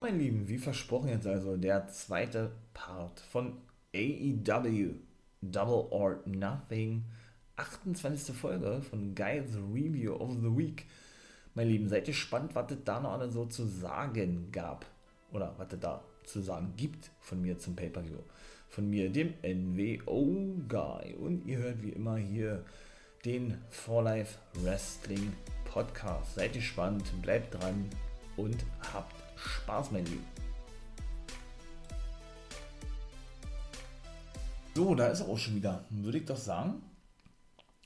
Meine Lieben, wie versprochen jetzt also der zweite Part von AEW, Double or Nothing, 28. Folge von Guys Review of the Week. Meine Lieben, seid ihr gespannt, was es da noch alles so zu sagen gab? Oder was es da zu sagen gibt von mir zum Pay-Per-View. Von mir, dem NWO-Guy. Und ihr hört wie immer hier den For Life Wrestling Podcast. Seid ihr gespannt, bleibt dran und habt Spaß, mein Lieben. So, da ist er auch schon wieder. Würde ich doch sagen.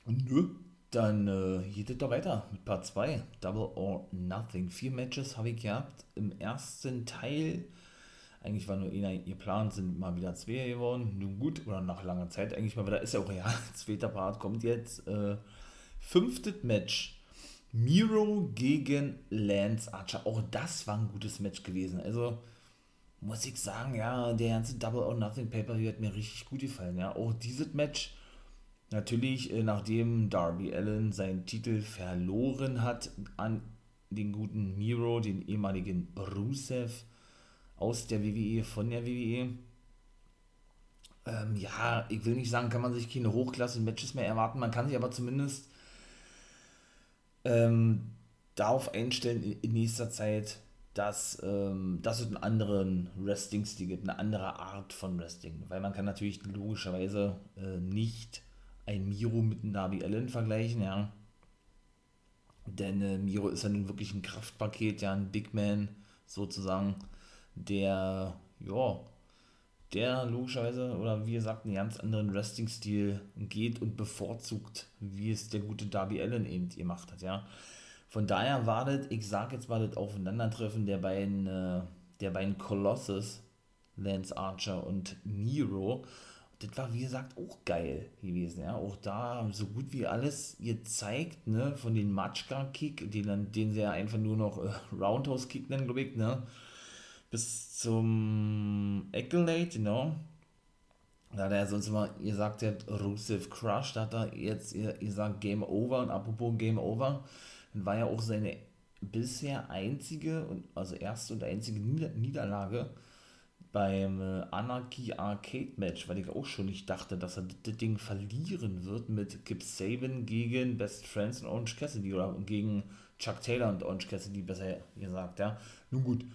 Nö. Dann geht es doch weiter mit Part 2. Double or Nothing. 4 Matches habe ich gehabt. Im ersten Teil, eigentlich war nur einer geplant, sind mal wieder 2 geworden. Nun gut, oder nach langer Zeit eigentlich mal wieder. Ist ja auch real. Zweiter Part kommt jetzt. 5. Match. Miro gegen Lance Archer. Auch das war ein gutes Match gewesen. Also muss ich sagen, ja, der ganze Double or Nothing Pay-Per-View hat mir richtig gut gefallen. Ja, auch dieses Match, natürlich nachdem Darby Allin seinen Titel verloren hat an den guten Miro, den ehemaligen Rusev aus der WWE, von der WWE. Ja, ich will nicht sagen, kann man sich keine Hochklasse-Matches mehr erwarten. Man kann sich aber zumindest darauf einstellen in nächster Zeit, dass es einen anderen Wrestling-Stil gibt, eine andere Art von Wrestling, weil man kann natürlich logischerweise nicht ein Miro mit einem Darby Allin vergleichen, ja, denn Miro ist ja nun wirklich ein Kraftpaket, ja, ein Big Man sozusagen, der logischerweise, oder wie gesagt, einen ganz anderen Wrestling-Stil geht und bevorzugt, wie es der gute Darby Allin eben gemacht hat, ja. Von daher war das, ich sag jetzt mal, das Aufeinandertreffen der beiden Kolosses, Lance Archer und Miro, das war, wie gesagt, auch geil gewesen, ja. Auch da so gut wie alles gezeigt, ne, von den Matschka-Kick, den sie ja einfach nur noch Roundhouse-Kick nennen, glaube ich, ne, bis zum Accolade, genau. Da hat er sonst immer, ihr sagt ja, Rusev Crush, da hat er jetzt, ihr sagt Game Over, und apropos Game Over, dann war ja auch seine bisher erste und einzige Niederlage beim Anarchy Arcade Match, weil ich auch schon nicht dachte, dass er das Ding verlieren wird mit Kip Saban gegen Best Friends und Orange Cassidy, oder gegen Chuck Taylor und Orange Cassidy, besser gesagt, ja. Nun gut.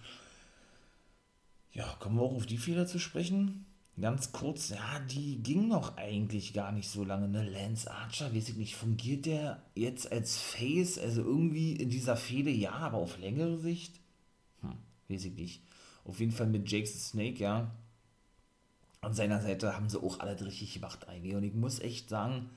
Ja, kommen wir auch auf die Fehler zu sprechen. Ganz kurz, ja, die ging noch eigentlich gar nicht so lange, ne? Lance Archer, weiß ich nicht, fungiert der jetzt als Face, also irgendwie in dieser Fehde, ja, aber auf längere Sicht? Weiß ich nicht. Auf jeden Fall mit Jake the Snake, ja. An seiner Seite haben sie auch alles richtig gemacht eigentlich. Und ich muss echt sagen,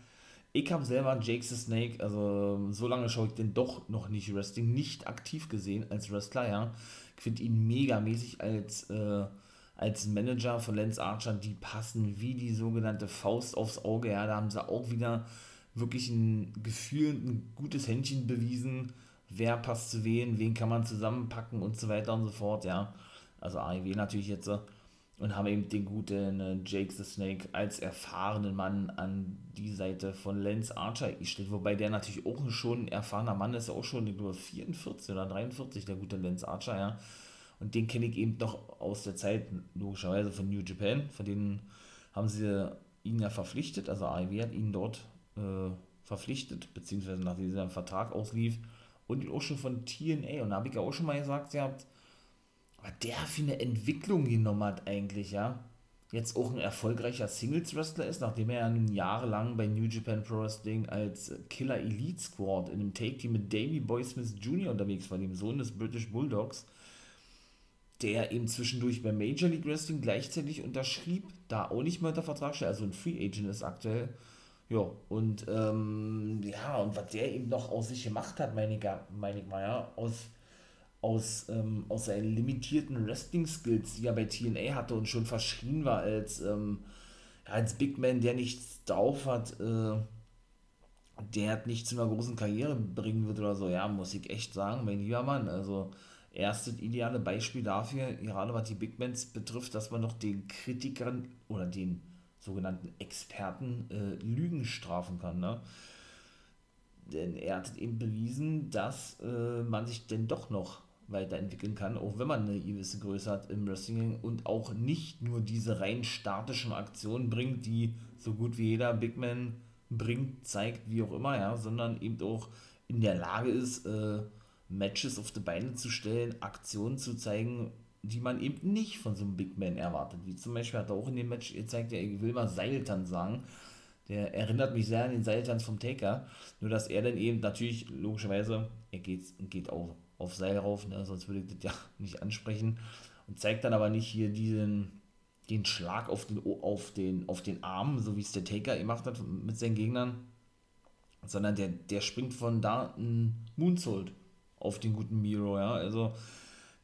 ich habe selber Jake the Snake, also so lange schaue ich den doch noch nicht Wrestling, nicht aktiv gesehen als Wrestler, ja. Ich finde ihn megamäßig als Manager von Lance Archer, die passen wie die sogenannte Faust aufs Auge, ja, da haben sie auch wieder wirklich ein Gefühl, ein gutes Händchen bewiesen, wer passt zu wen kann man zusammenpacken und so weiter und so fort, ja, also AEW natürlich jetzt, und haben eben den guten Jake the Snake als erfahrenen Mann an die Seite von Lance Archer gestellt, wobei der natürlich auch schon ein erfahrener Mann ist, auch schon über 44 oder 43, der gute Lance Archer, ja. Und den kenne ich eben noch aus der Zeit, logischerweise, von New Japan. Von denen haben sie ihn ja verpflichtet, also AEW hat ihn dort verpflichtet, beziehungsweise nachdem dieser Vertrag auslief. Und ihn auch schon von TNA. Und da habe ich ja auch schon mal gesagt, ja, was der für eine Entwicklung genommen hat eigentlich, ja. Jetzt auch ein erfolgreicher Singles-Wrestler ist, nachdem er ja nun jahrelang bei New Japan Pro Wrestling als Killer Elite Squad in einem Take-Team mit Davey Boy Smith Jr. unterwegs war, dem Sohn des British Bulldogs, der eben zwischendurch bei Major League Wrestling gleichzeitig unterschrieb, da auch nicht mehr unter Vertrag steht, also ein Free Agent ist aktuell. Ja, und und was der eben noch aus sich gemacht hat, meine ich mal, ja, aus seinen limitierten Wrestling-Skills, die er bei TNA hatte und schon verschrien war als Big Man, der nichts drauf hat, der hat nicht zu einer großen Karriere bringen wird oder so, ja, muss ich echt sagen, mein lieber Mann, also erstes ideale Beispiel dafür, gerade was die Big Mans betrifft, dass man noch den Kritikern oder den sogenannten Experten Lügen strafen kann, ne? Denn er hat eben bewiesen, dass man sich denn doch noch weiterentwickeln kann, auch wenn man eine gewisse Größe hat im Wrestling und auch nicht nur diese rein statischen Aktionen bringt, die so gut wie jeder Big Man bringt, zeigt, wie auch immer, ja, sondern eben auch in der Lage ist, Matches auf die Beine zu stellen, Aktionen zu zeigen, die man eben nicht von so einem Big Man erwartet. Wie zum Beispiel hat er auch in dem Match gezeigt, ich will mal Seiltanz sagen. Der erinnert mich sehr an den Seiltanz vom Taker, nur dass er dann eben natürlich, logischerweise, er geht auch auf Seil rauf, ne? Sonst würde ich das ja nicht ansprechen, und zeigt dann aber nicht hier den Schlag auf den Arm, so wie es der Taker gemacht hat mit seinen Gegnern, sondern der springt von da einen Moonsault auf den guten Miro, ja, also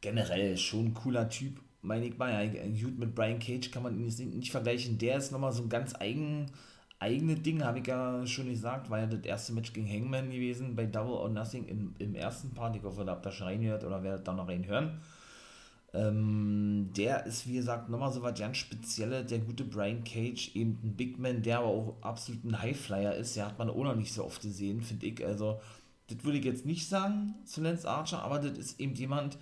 generell schon ein cooler Typ, meine ich mal, ja, gut, mit Brian Cage kann man ihn jetzt nicht vergleichen, der ist nochmal so ein ganz eigenes Ding, habe ich ja schon gesagt, war ja das erste Match gegen Hangman gewesen bei Double or Nothing im ersten Part. Ich hoffe, da habt ihr schon reingehört oder werdet da noch reinhören. Der ist, wie gesagt, nochmal so was ganz Spezielles, der gute Brian Cage, eben ein Big Man, der aber auch absolut ein Highflyer ist, der hat man auch noch nicht so oft gesehen, finde ich. Also, das würde ich jetzt nicht sagen zu Lance Archer, aber das ist eben jemand,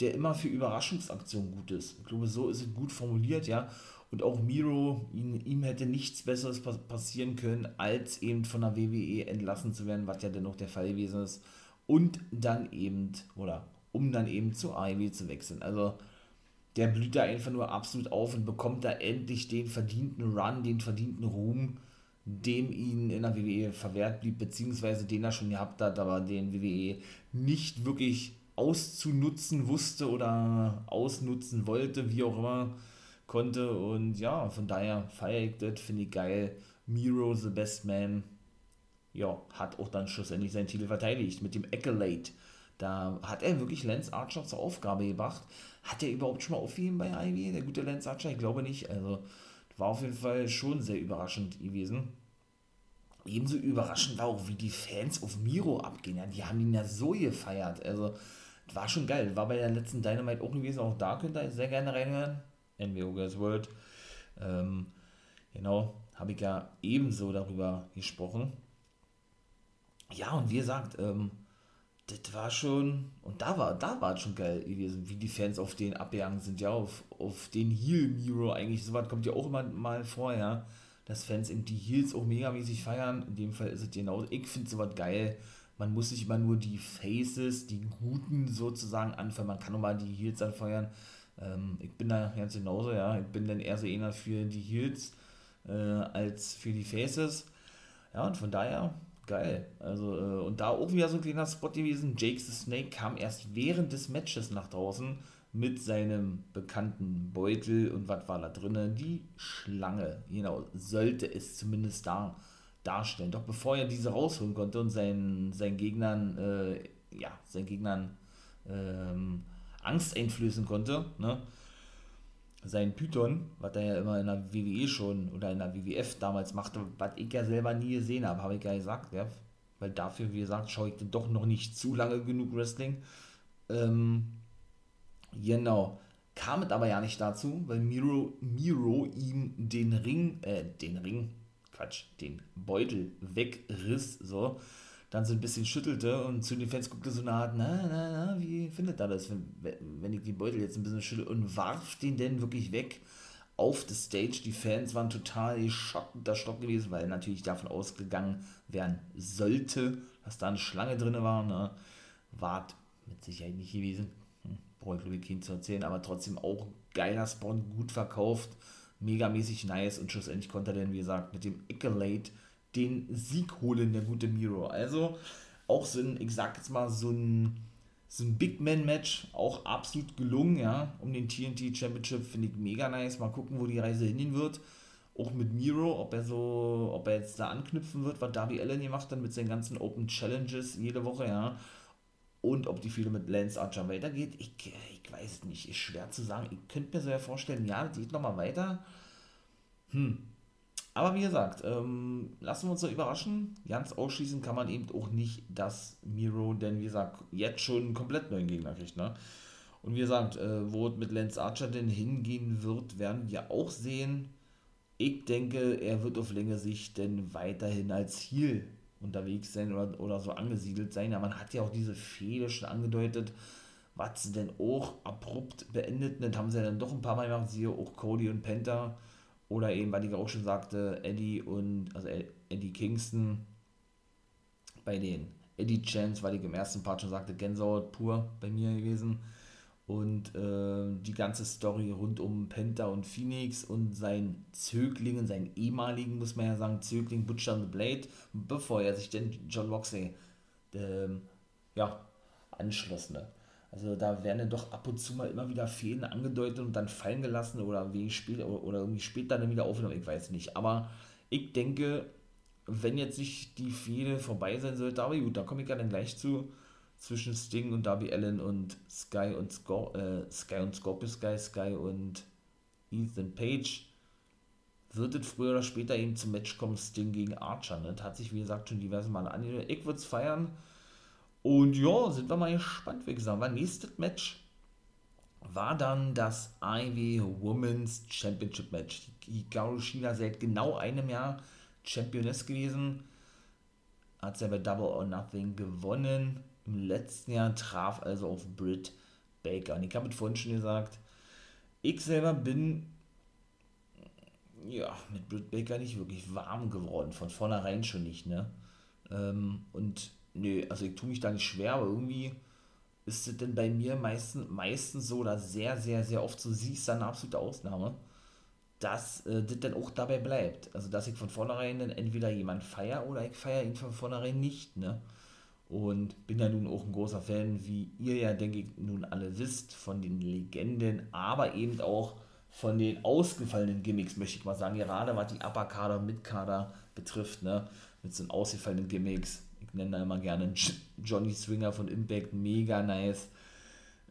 der immer für Überraschungsaktionen gut ist. Ich glaube, so ist es gut formuliert, ja. Und auch Miro, ihm hätte nichts Besseres passieren können, als eben von der WWE entlassen zu werden, was ja dennoch der Fall gewesen ist. Und dann eben, oder um dann eben zu AEW zu wechseln. Also der blüht da einfach nur absolut auf und bekommt da endlich den verdienten Run, den verdienten Ruhm, dem ihn in der WWE verwehrt blieb, beziehungsweise den er schon gehabt hat, aber den WWE nicht wirklich auszunutzen wusste oder ausnutzen wollte, wie auch immer, konnte. Und ja, von daher feiere ich das, finde ich geil. Miro, the best man, ja, hat auch dann schlussendlich seinen Titel verteidigt mit dem Accolade. Da hat er wirklich Lance Archer zur Aufgabe gebracht. Hat er überhaupt schon mal aufgegeben bei AEW, der gute Lance Archer? Ich glaube nicht. Also war auf jeden Fall schon sehr überraschend gewesen. Ebenso überraschend war auch, wie die Fans auf Miro abgehen. Ja, die haben ihn ja so gefeiert. Also war schon geil. War bei der letzten Dynamite auch gewesen. Auch da könnt ihr sehr gerne reinhören. NWO Girls World, genau, habe ich ja ebenso darüber gesprochen. Ja, und wie gesagt, das war schon, und da war es schon geil gewesen, wie die Fans auf den abgegangen sind, ja, auf den Heel Miro eigentlich, sowas kommt ja auch immer mal vor, ja, dass Fans eben die Heels auch megamäßig feiern, in dem Fall ist es genau, ich finde sowas geil, man muss nicht immer nur die Faces, die Guten sozusagen anfeuern, man kann auch mal die Heels anfeuern. Ich bin da ganz genauso, ja. Ich bin dann eher so einer für die Heels als für die Faces. Ja, und von daher, geil. Also, und da auch wieder so ein kleiner Spot gewesen. Jake the Snake kam erst während des Matches nach draußen mit seinem bekannten Beutel. Und was war da drinnen? Die Schlange. Genau, sollte es zumindest darstellen. Doch bevor er diese rausholen konnte und seinen Gegnern Angst einflößen konnte, ne? Sein Python, was er ja immer in der WWE schon oder in der WWF damals machte, was ich ja selber nie gesehen habe, ich ja gesagt, ja? Weil dafür, wie gesagt, schaue ich dann doch noch nicht zu lange genug Wrestling. Genau, kam es aber ja nicht dazu, weil Miro ihm den Beutel wegriss, so. Dann so ein bisschen schüttelte und zu den Fans guckte so eine Art, na, wie findet er das, wenn ich die Beutel jetzt ein bisschen schüttel, und warf den denn wirklich weg auf die Stage. Die Fans waren total erschrocken gewesen, weil natürlich davon ausgegangen werden sollte, dass da eine Schlange drin war, ne? Wart mit Sicherheit nicht gewesen, brauche ich glaube ich keinen zu erzählen, aber trotzdem auch geiler Spot, gut verkauft, megamäßig nice, und schlussendlich konnte er dann, wie gesagt, mit dem Accolade den Sieg holen, der gute Miro. Also auch so ein, ich sag jetzt mal, so ein Big Man Match, auch absolut gelungen, ja, um den TNT Championship, finde ich mega nice. Mal gucken, wo die Reise hingehen wird. Auch mit Miro, ob er jetzt da anknüpfen wird, was Darby Allin gemacht hat mit seinen ganzen Open Challenges jede Woche, ja. Und ob die viele mit Lance Archer weitergeht, ich weiß es nicht, ist schwer zu sagen. Ich könnte mir so ja vorstellen, ja, das geht nochmal weiter. Aber wie gesagt, lassen wir uns doch überraschen. Ganz ausschließen kann man eben auch nicht, dass Miro denn, wie gesagt, jetzt schon einen komplett neuen Gegner kriegt, ne? Und wie gesagt, wo es mit Lance Archer denn hingehen wird, werden wir auch sehen. Ich denke, er wird auf längere Sicht denn weiterhin als Heel unterwegs sein oder so angesiedelt sein. Ja, man hat ja auch diese Fehde schon angedeutet, was sie denn auch abrupt beendet. Das haben sie dann doch ein paar Mal gemacht, siehe auch Cody und Penta oder eben, weil ich auch schon sagte, Eddie Kingston bei den Eddie Chance, weil ich im ersten Part schon sagte, Gänsehaut pur bei mir gewesen. Und die ganze Story rund um Penta und Phoenix und seinen ehemaligen, muss man ja sagen, Zögling Butcher and the Blade, bevor er sich denn John Moxley anschloss. Ne? Also da werden dann doch ab und zu mal immer wieder Fehlen angedeutet und dann fallen gelassen oder wenig später oder irgendwie später dann wieder aufgenommen, ich weiß nicht. Aber ich denke, wenn jetzt nicht die Fehde vorbei sein sollte, aber gut, da komme ich ja dann gleich zu, zwischen Sting und Darby Allin und Sky und Ethan Page, wird es früher oder später eben zum Match kommen, Sting gegen Archer. Ne? Das hat sich, wie gesagt, schon diverse Male angehört. Ich würde es feiern. Und ja, sind wir mal gespannt, wie gesagt. Mein nächstes Match war dann das IW Women's Championship Match. Hikaru Shida seit genau einem Jahr Championess gewesen. Hat sie bei Double or Nothing gewonnen. Im letzten Jahr traf also auf Britt Baker. Und ich habe es vorhin schon gesagt, ich selber bin mit Britt Baker nicht wirklich warm geworden. Von vornherein schon nicht, ne? Ich tue mich da nicht schwer, aber irgendwie ist es denn bei mir meistens so oder sehr, sehr, sehr oft so, sie ist da eine absolute Ausnahme, dass das dann auch dabei bleibt. Also, dass ich von vornherein dann entweder jemanden feiere oder ich feiere ihn von vornherein nicht, ne? Und bin ja nun auch ein großer Fan, wie ihr ja, denke ich, nun alle wisst, von den Legenden, aber eben auch von den ausgefallenen Gimmicks, möchte ich mal sagen, gerade was die Upper-Kader, Mid-Kader betrifft, ne, mit so ausgefallenen Gimmicks. Ich nenne da immer gerne Johnny Swinger von Impact, mega nice.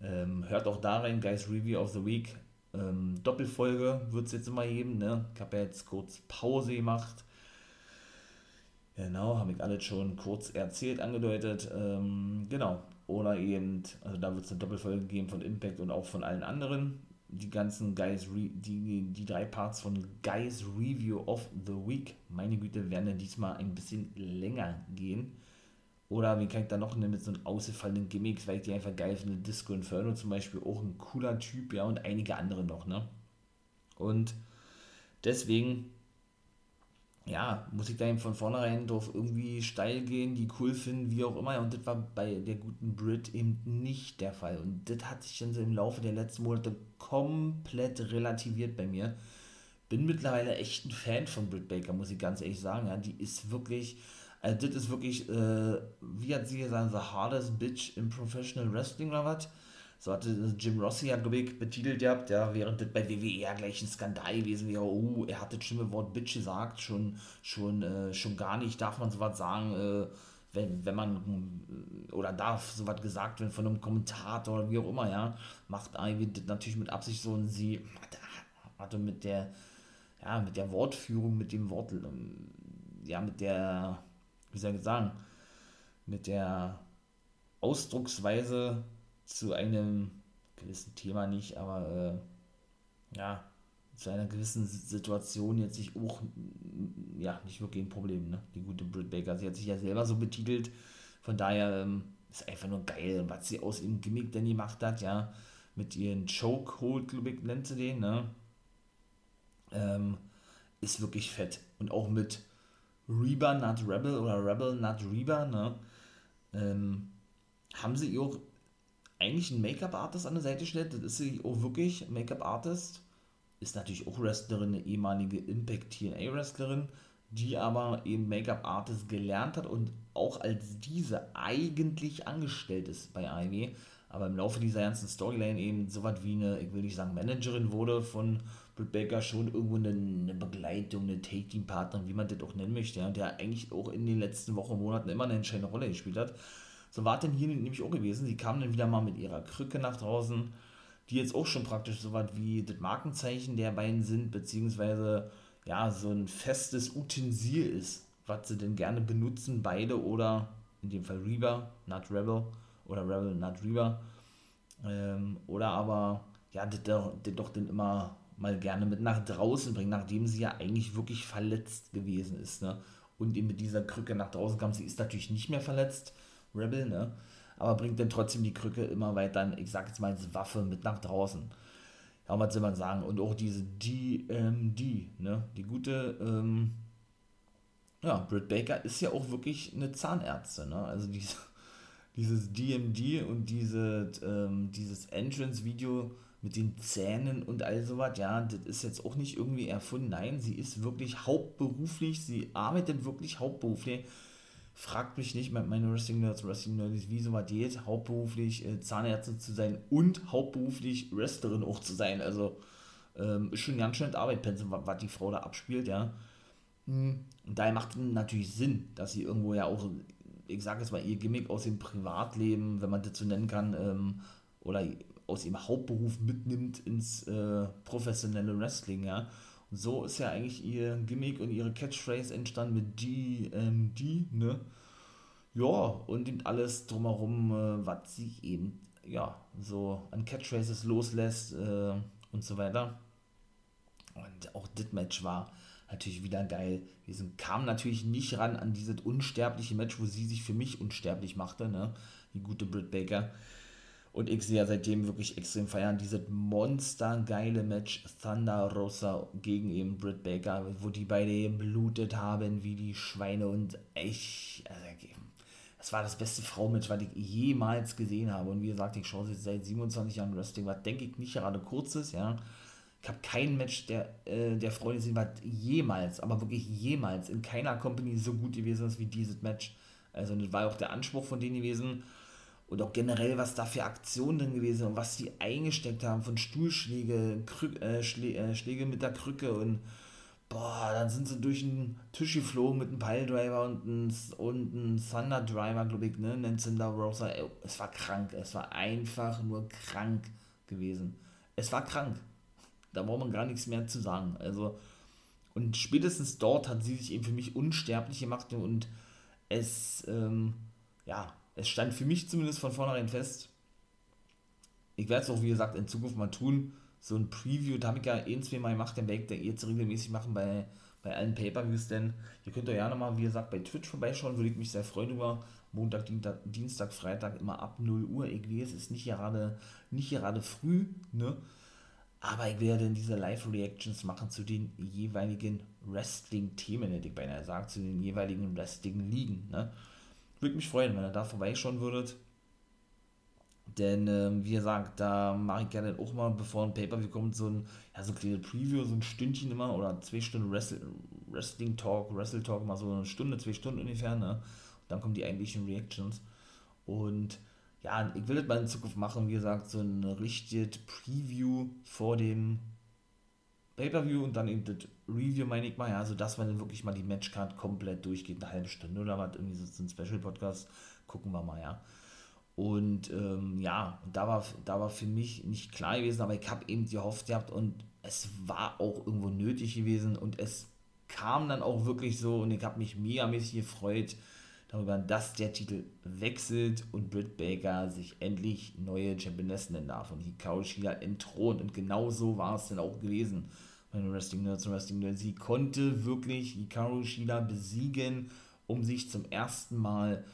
Hört auch da rein, Guys, Review of the Week. Doppelfolge wird es jetzt immer geben, ne? Ich habe ja jetzt kurz Pause gemacht. Genau, habe ich alles schon kurz erzählt, angedeutet. Genau. Oder eben, also da wird es eine Doppelfolge geben von Impact und auch von allen anderen. Die ganzen Guys, die drei Parts von Guys Review of the Week, meine Güte, werden dann diesmal ein bisschen länger gehen. Oder wie kann ich da noch nehmen mit so einem ausgefallenen Gimmicks, weil ich die einfach geil finde. Disco Inferno zum Beispiel, auch ein cooler Typ, ja, und einige andere noch, ne? Und deswegen, ja, muss ich da eben von vornherein drauf irgendwie steil gehen, die cool finden, wie auch immer. Und das war bei der guten Brit eben nicht der Fall. Und das hat sich dann so im Laufe der letzten Monate komplett relativiert bei mir. Bin mittlerweile echt ein Fan von Britt Baker, muss ich ganz ehrlich sagen. Ja, die ist wirklich, also das ist wirklich, wie hat sie gesagt, the hardest bitch in professional wrestling oder was? So hatte Jim Rossi ja, glaube ich, betitelt gehabt, ja, während das bei WWE ja gleich ein Skandal gewesen wäre. Oh, er hat das schlimme Wort Bitch gesagt, schon gar nicht darf man sowas sagen, wenn man, oder darf sowas gesagt werden von einem Kommentator oder wie auch immer, ja, macht AEW das natürlich mit Absicht so, und sie hatte mit der Wortführung, mit dem Wort, mit der Ausdrucksweise zu einem gewissen Thema nicht, aber zu einer gewissen Situation jetzt sich auch, ja, nicht wirklich ein Problem, ne? Die gute Britt Baker, sie hat sich ja selber so betitelt, von daher ist einfach nur geil, was sie aus ihrem Gimmick denn gemacht hat, ja, mit ihren Chokehold, glaube ich, nennt sie den, ne? Ist wirklich fett, und auch mit Reba, not Rebel, oder Rebel, not Reba, ne? Haben sie ihr auch eigentlich ein Make-up-Artist an der Seite stellt, das ist sie auch wirklich, Make-up-Artist, ist natürlich auch Wrestlerin, eine ehemalige Impact-TNA-Wrestlerin, die aber eben Make-up-Artist gelernt hat und auch als diese eigentlich angestellt ist bei AEW, aber im Laufe dieser ganzen Storyline eben so was wie eine, ich will nicht sagen Managerin wurde von Britt Baker, schon irgendwo eine Begleitung, eine Take-Team-Partnerin, wie man das auch nennen möchte, ja, der eigentlich auch in den letzten Wochen und Monaten immer eine entscheidende Rolle gespielt hat. So war denn hier nämlich auch gewesen. Sie kam dann wieder mal mit ihrer Krücke nach draußen, die jetzt auch schon praktisch so was wie das Markenzeichen der beiden sind, beziehungsweise ja, so ein festes Utensil ist, was sie denn gerne benutzen, beide, oder in dem Fall Reba, not Rebel, oder Rebel, not Reba, oder aber, ja, das doch dann immer mal gerne mit nach draußen bringen, nachdem sie ja eigentlich wirklich verletzt gewesen ist, ne? Und eben mit dieser Krücke nach draußen kam, sie ist natürlich nicht mehr verletzt, Rebel, ne? aber bringt dann trotzdem die Krücke immer weiter, ich sag jetzt mal, als Waffe mit nach draußen. Ja, was soll man sagen? Und auch diese DMD, ne? Die gute, Britt Baker ist ja auch wirklich eine Zahnärztin, ne? Also dieses DMD und dieses Entrance-Video mit den Zähnen und all sowas, ja, das ist jetzt auch nicht irgendwie erfunden. Nein, sie ist wirklich hauptberuflich, sie arbeitet wirklich hauptberuflich. Fragt mich nicht, meine Wrestling-Nerds, Wrestling-Nerds, wie sowas geht, hauptberuflich Zahnärztin zu sein und hauptberuflich Wrestlerin auch zu sein. Also, ist schon ganz schön Arbeit, was die Frau da abspielt, ja. Und daher macht es natürlich Sinn, dass sie irgendwo ja auch, ich sage jetzt mal, ihr Gimmick aus dem Privatleben, wenn man das so nennen kann, oder aus ihrem Hauptberuf mitnimmt ins professionelle Wrestling, ja. Und so ist ja eigentlich ihr Gimmick und ihre Catchphrase entstanden mit DMD, ne? Ja, und eben alles drumherum, was sie eben, ja, so an Catchphrases loslässt und so weiter. Und auch das Match war natürlich wieder geil. Wir kamen natürlich nicht ran an dieses unsterbliche Match, wo sie sich für mich unsterblich machte, ne? Die gute Britt Baker. Und ich sehe ja seitdem wirklich extrem feiern. Dieses monstergeile Match Thunder Rosa gegen eben Britt Baker, wo die beide blutet haben wie die Schweine. Und echt, also das war das beste Frau-Match, was ich jemals gesehen habe. Und wie gesagt, ich schaue jetzt seit 27 Jahren Wrestling, was denke ich nicht gerade kurz ist, ja. Ich habe kein Match der Freunde gesehen, was jemals, aber wirklich jemals in keiner Company so gut gewesen ist wie dieses Match. Also das war auch der Anspruch von denen gewesen. Und auch generell, was da für Aktionen drin gewesen sind und was die eingesteckt haben von Stuhlschläge, Schläge mit der Krücke und boah, dann sind sie durch den Tisch geflogen mit einem Piledriver und einem Thunderdriver, glaube ich, ne, einen Thunder Rosa. Es war krank, es war einfach nur krank gewesen. Es war krank, da braucht man gar nichts mehr zu sagen. Also, und spätestens dort hat sie sich eben für mich unsterblich gemacht und es stand für mich zumindest von vornherein fest, ich werde es auch, wie gesagt, in Zukunft mal tun, so ein Preview, da habe ich ja 2 Mal gemacht, den Weg, der ihr jetzt regelmäßig machen bei allen Pay-Per-Views, denn ihr könnt euch ja nochmal, wie gesagt, bei Twitch vorbeischauen, würde ich mich sehr freuen über Montag, Dienstag, Freitag, immer ab 0 Uhr, ich weiß, es ist nicht gerade früh, ne, aber ich werde diese Live-Reactions machen zu den jeweiligen Wrestling-Themen, hätte ich beinahe gesagt, zu den jeweiligen Wrestling-Ligen, ne, würde mich freuen, wenn ihr da vorbeischauen würdet, denn wie gesagt, da mache ich gerne auch mal, bevor ein Pay-Per-View kommt, so ein kleines Preview, so ein Stündchen immer oder 2 Stunden Wrestling-Talk, mal so eine Stunde, 2 Stunden ungefähr, ne? Und dann kommen die eigentlichen Reactions und ja, ich will das mal in Zukunft machen, wie gesagt, so ein richtiges Preview vor dem Pay-Per-View und dann eben das Review, meine ich mal, ja, sodass man dann wirklich mal die Matchcard komplett durchgeht, eine halbe Stunde oder was, irgendwie so ein Special-Podcast, gucken wir mal, ja. Und da war für mich nicht klar gewesen, aber ich habe eben gehofft gehabt und es war auch irgendwo nötig gewesen und es kam dann auch wirklich so und ich habe mich megamäßig gefreut darüber, dass der Titel wechselt und Britt Baker sich endlich neue Championess nennen darf und Hikaru Shida entthront und genau so war es dann auch gewesen. Meine Wrestling-Nerds und Wrestling-Nerds, sie konnte wirklich Hikaru Shida besiegen, um sich zum ersten Mal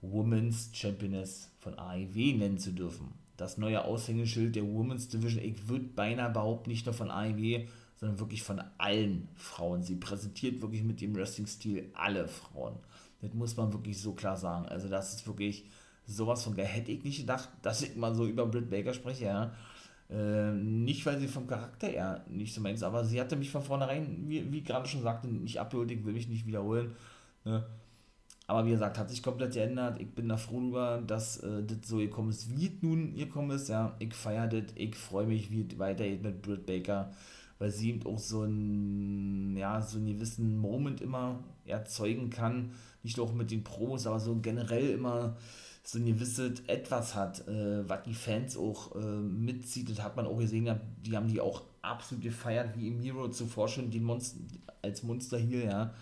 Women's Championess von AEW nennen zu dürfen. Das neue Aushängeschild der Women's Division, ich würde beinahe behaupten, nicht nur von AEW, sondern wirklich von allen Frauen. Sie präsentiert wirklich mit dem Wrestling-Stil alle Frauen. Das muss man wirklich so klar sagen. Also das ist wirklich sowas von geil. Hätte ich nicht gedacht, dass ich mal so über Britt Baker spreche, ja. Nicht, weil sie vom Charakter her nicht so meins, aber sie hatte mich von vornherein, wie ich gerade schon sagte, nicht abgeholt, ich will mich nicht wiederholen. Ne? Aber wie gesagt, hat sich komplett geändert. Ich bin da froh drüber, dass das so gekommen ist, wie es nun gekommen ist. Ja? Ich feiere das, ich freue mich, wie es weitergeht mit Britt Baker, weil sie eben auch so einen gewissen Moment immer erzeugen kann. Nicht nur auch mit den Promos, aber so generell immer so ein gewisses Etwas hat, was die Fans auch mitzieht. Das hat man auch gesehen, die haben die auch absolut gefeiert, wie im Miro zuvor schon den als Monster hier, ja.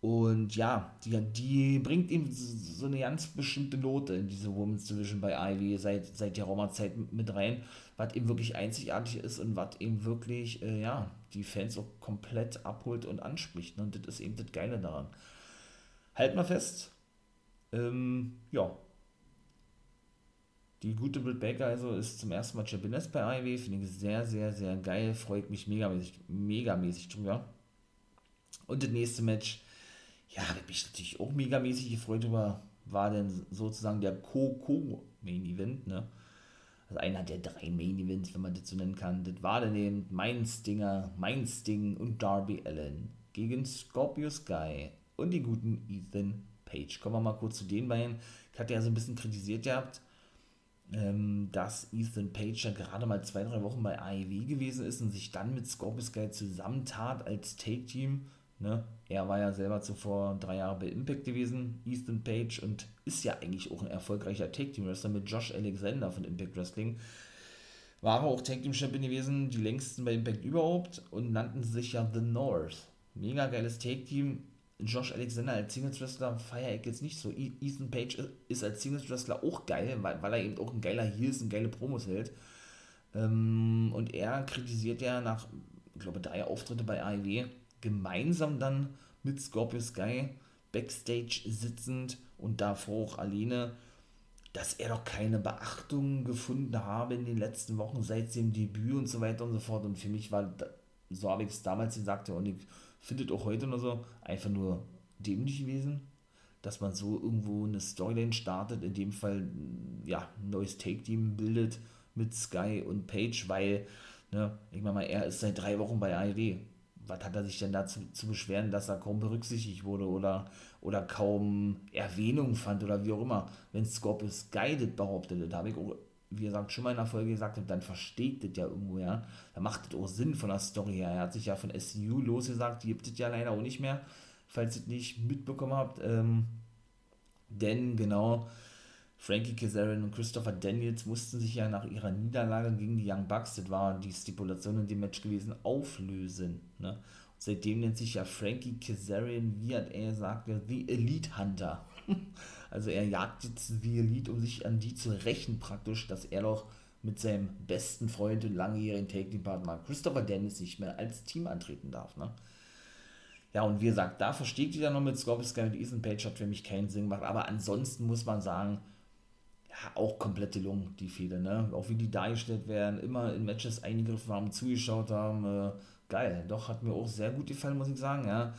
Und ja, die bringt eben so eine ganz bestimmte Note in diese Women's Division bei AEW seit der Roma-Zeit mit rein, was eben wirklich einzigartig ist und was eben wirklich, die Fans auch komplett abholt und anspricht. Ne? Und das ist eben das Geile daran. Halt mal fest, Die gute Britt Baker also ist zum ersten Mal Championess bei AEW. Finde ich sehr, sehr, sehr geil. Freut mich megamäßig drüber. Und das nächste Match, ja, habe ich mich natürlich auch megamäßig gefreut drüber. War denn sozusagen der Main Event, ne? Also einer der 3 Main Events, wenn man das so nennen kann. Das war dann eben mein Sting und Darby Allin gegen Scorpio Sky und die guten Ethan Page. Kommen wir mal kurz zu den beiden. Ich hatte ja so ein bisschen kritisiert gehabt, dass Ethan Page ja gerade mal 2-3 Wochen bei AEW gewesen ist und sich dann mit Scorpio Sky zusammentat als Take-Team. Ne? Er war ja selber zuvor 3 Jahre bei Impact gewesen, Ethan Page, und ist ja eigentlich auch ein erfolgreicher Tag-Team-Wrestler mit Josh Alexander von Impact Wrestling. War auch Tag-Team-Champion gewesen, die längsten bei Impact überhaupt, und nannten sich ja The North. Mega geiles Tag-Team. Josh Alexander als Singles-Wrestler feiere ich jetzt nicht so. Ethan Page ist als Singles-Wrestler auch geil, weil er eben auch ein geiler Heel ist und geile Promos hält. Und er kritisiert ja nach, ich glaube, 3 Auftritte bei AEW, gemeinsam dann mit Scorpio Sky backstage sitzend und davor auch alleine, dass er doch keine Beachtung gefunden habe in den letzten Wochen seit dem Debüt und so weiter und so fort. Und für mich war, so habe ich es damals gesagt, und ich findet auch heute noch so, einfach nur dämlich gewesen, dass man so irgendwo eine Storyline startet, in dem Fall, ja, ein neues Take-Team bildet mit Sky und Page, weil, ne, ich meine mal, er ist seit 3 Wochen bei AEW. Was hat er sich denn dazu zu beschweren, dass er kaum berücksichtigt wurde oder kaum Erwähnung fand oder wie auch immer? Wenn Scorpio Sky das behauptet, da habe ich auch, wie gesagt, schon mal in der Folge gesagt, dann versteht das ja irgendwo, ja. Da macht das auch Sinn von der Story her. Er hat sich ja von SCU losgesagt, die gibt es ja leider auch nicht mehr, falls ihr es nicht mitbekommen habt. Denn genau, Frankie Kazarian und Christopher Daniels mussten sich ja nach ihrer Niederlage gegen die Young Bucks, das war die Stipulation in dem Match gewesen, auflösen. Ne? Und seitdem nennt sich ja Frankie Kazarian, wie hat er gesagt, The Elite Hunter. Also er jagt jetzt The Elite, um sich an die zu rächen praktisch, dass er doch mit seinem besten Freund und langjährigen Tag-Team-Partner Christopher Daniels nicht mehr als Team antreten darf. Ne? Ja, und wie gesagt, da versteht die dann noch mit Scorpio Sky und Ethan Page, hat für mich keinen Sinn gemacht, aber ansonsten muss man sagen, ja, auch komplette Lung, die Fehler, ne? Auch wie die dargestellt werden, immer in Matches eingegriffen haben, zugeschaut haben, geil, doch, hat mir auch sehr gut gefallen, muss ich sagen, ja.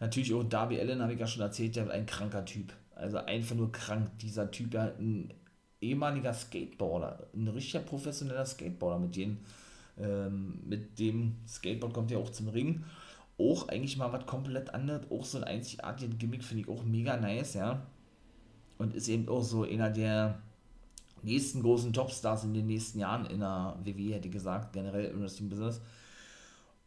Natürlich auch Darby Allin, habe ich ja schon erzählt, der ist ein kranker Typ, also einfach nur krank, dieser Typ, der hat ein ehemaliger Skateboarder, ein richtiger professioneller Skateboarder, mit dem Skateboard kommt er auch zum Ring, auch eigentlich mal was komplett anderes, auch so ein einzigartiges Gimmick, finde ich auch mega nice, ja, und ist eben auch so einer der nächsten großen Topstars in den nächsten Jahren in der WWE, hätte ich gesagt, generell im Wrestling-Business.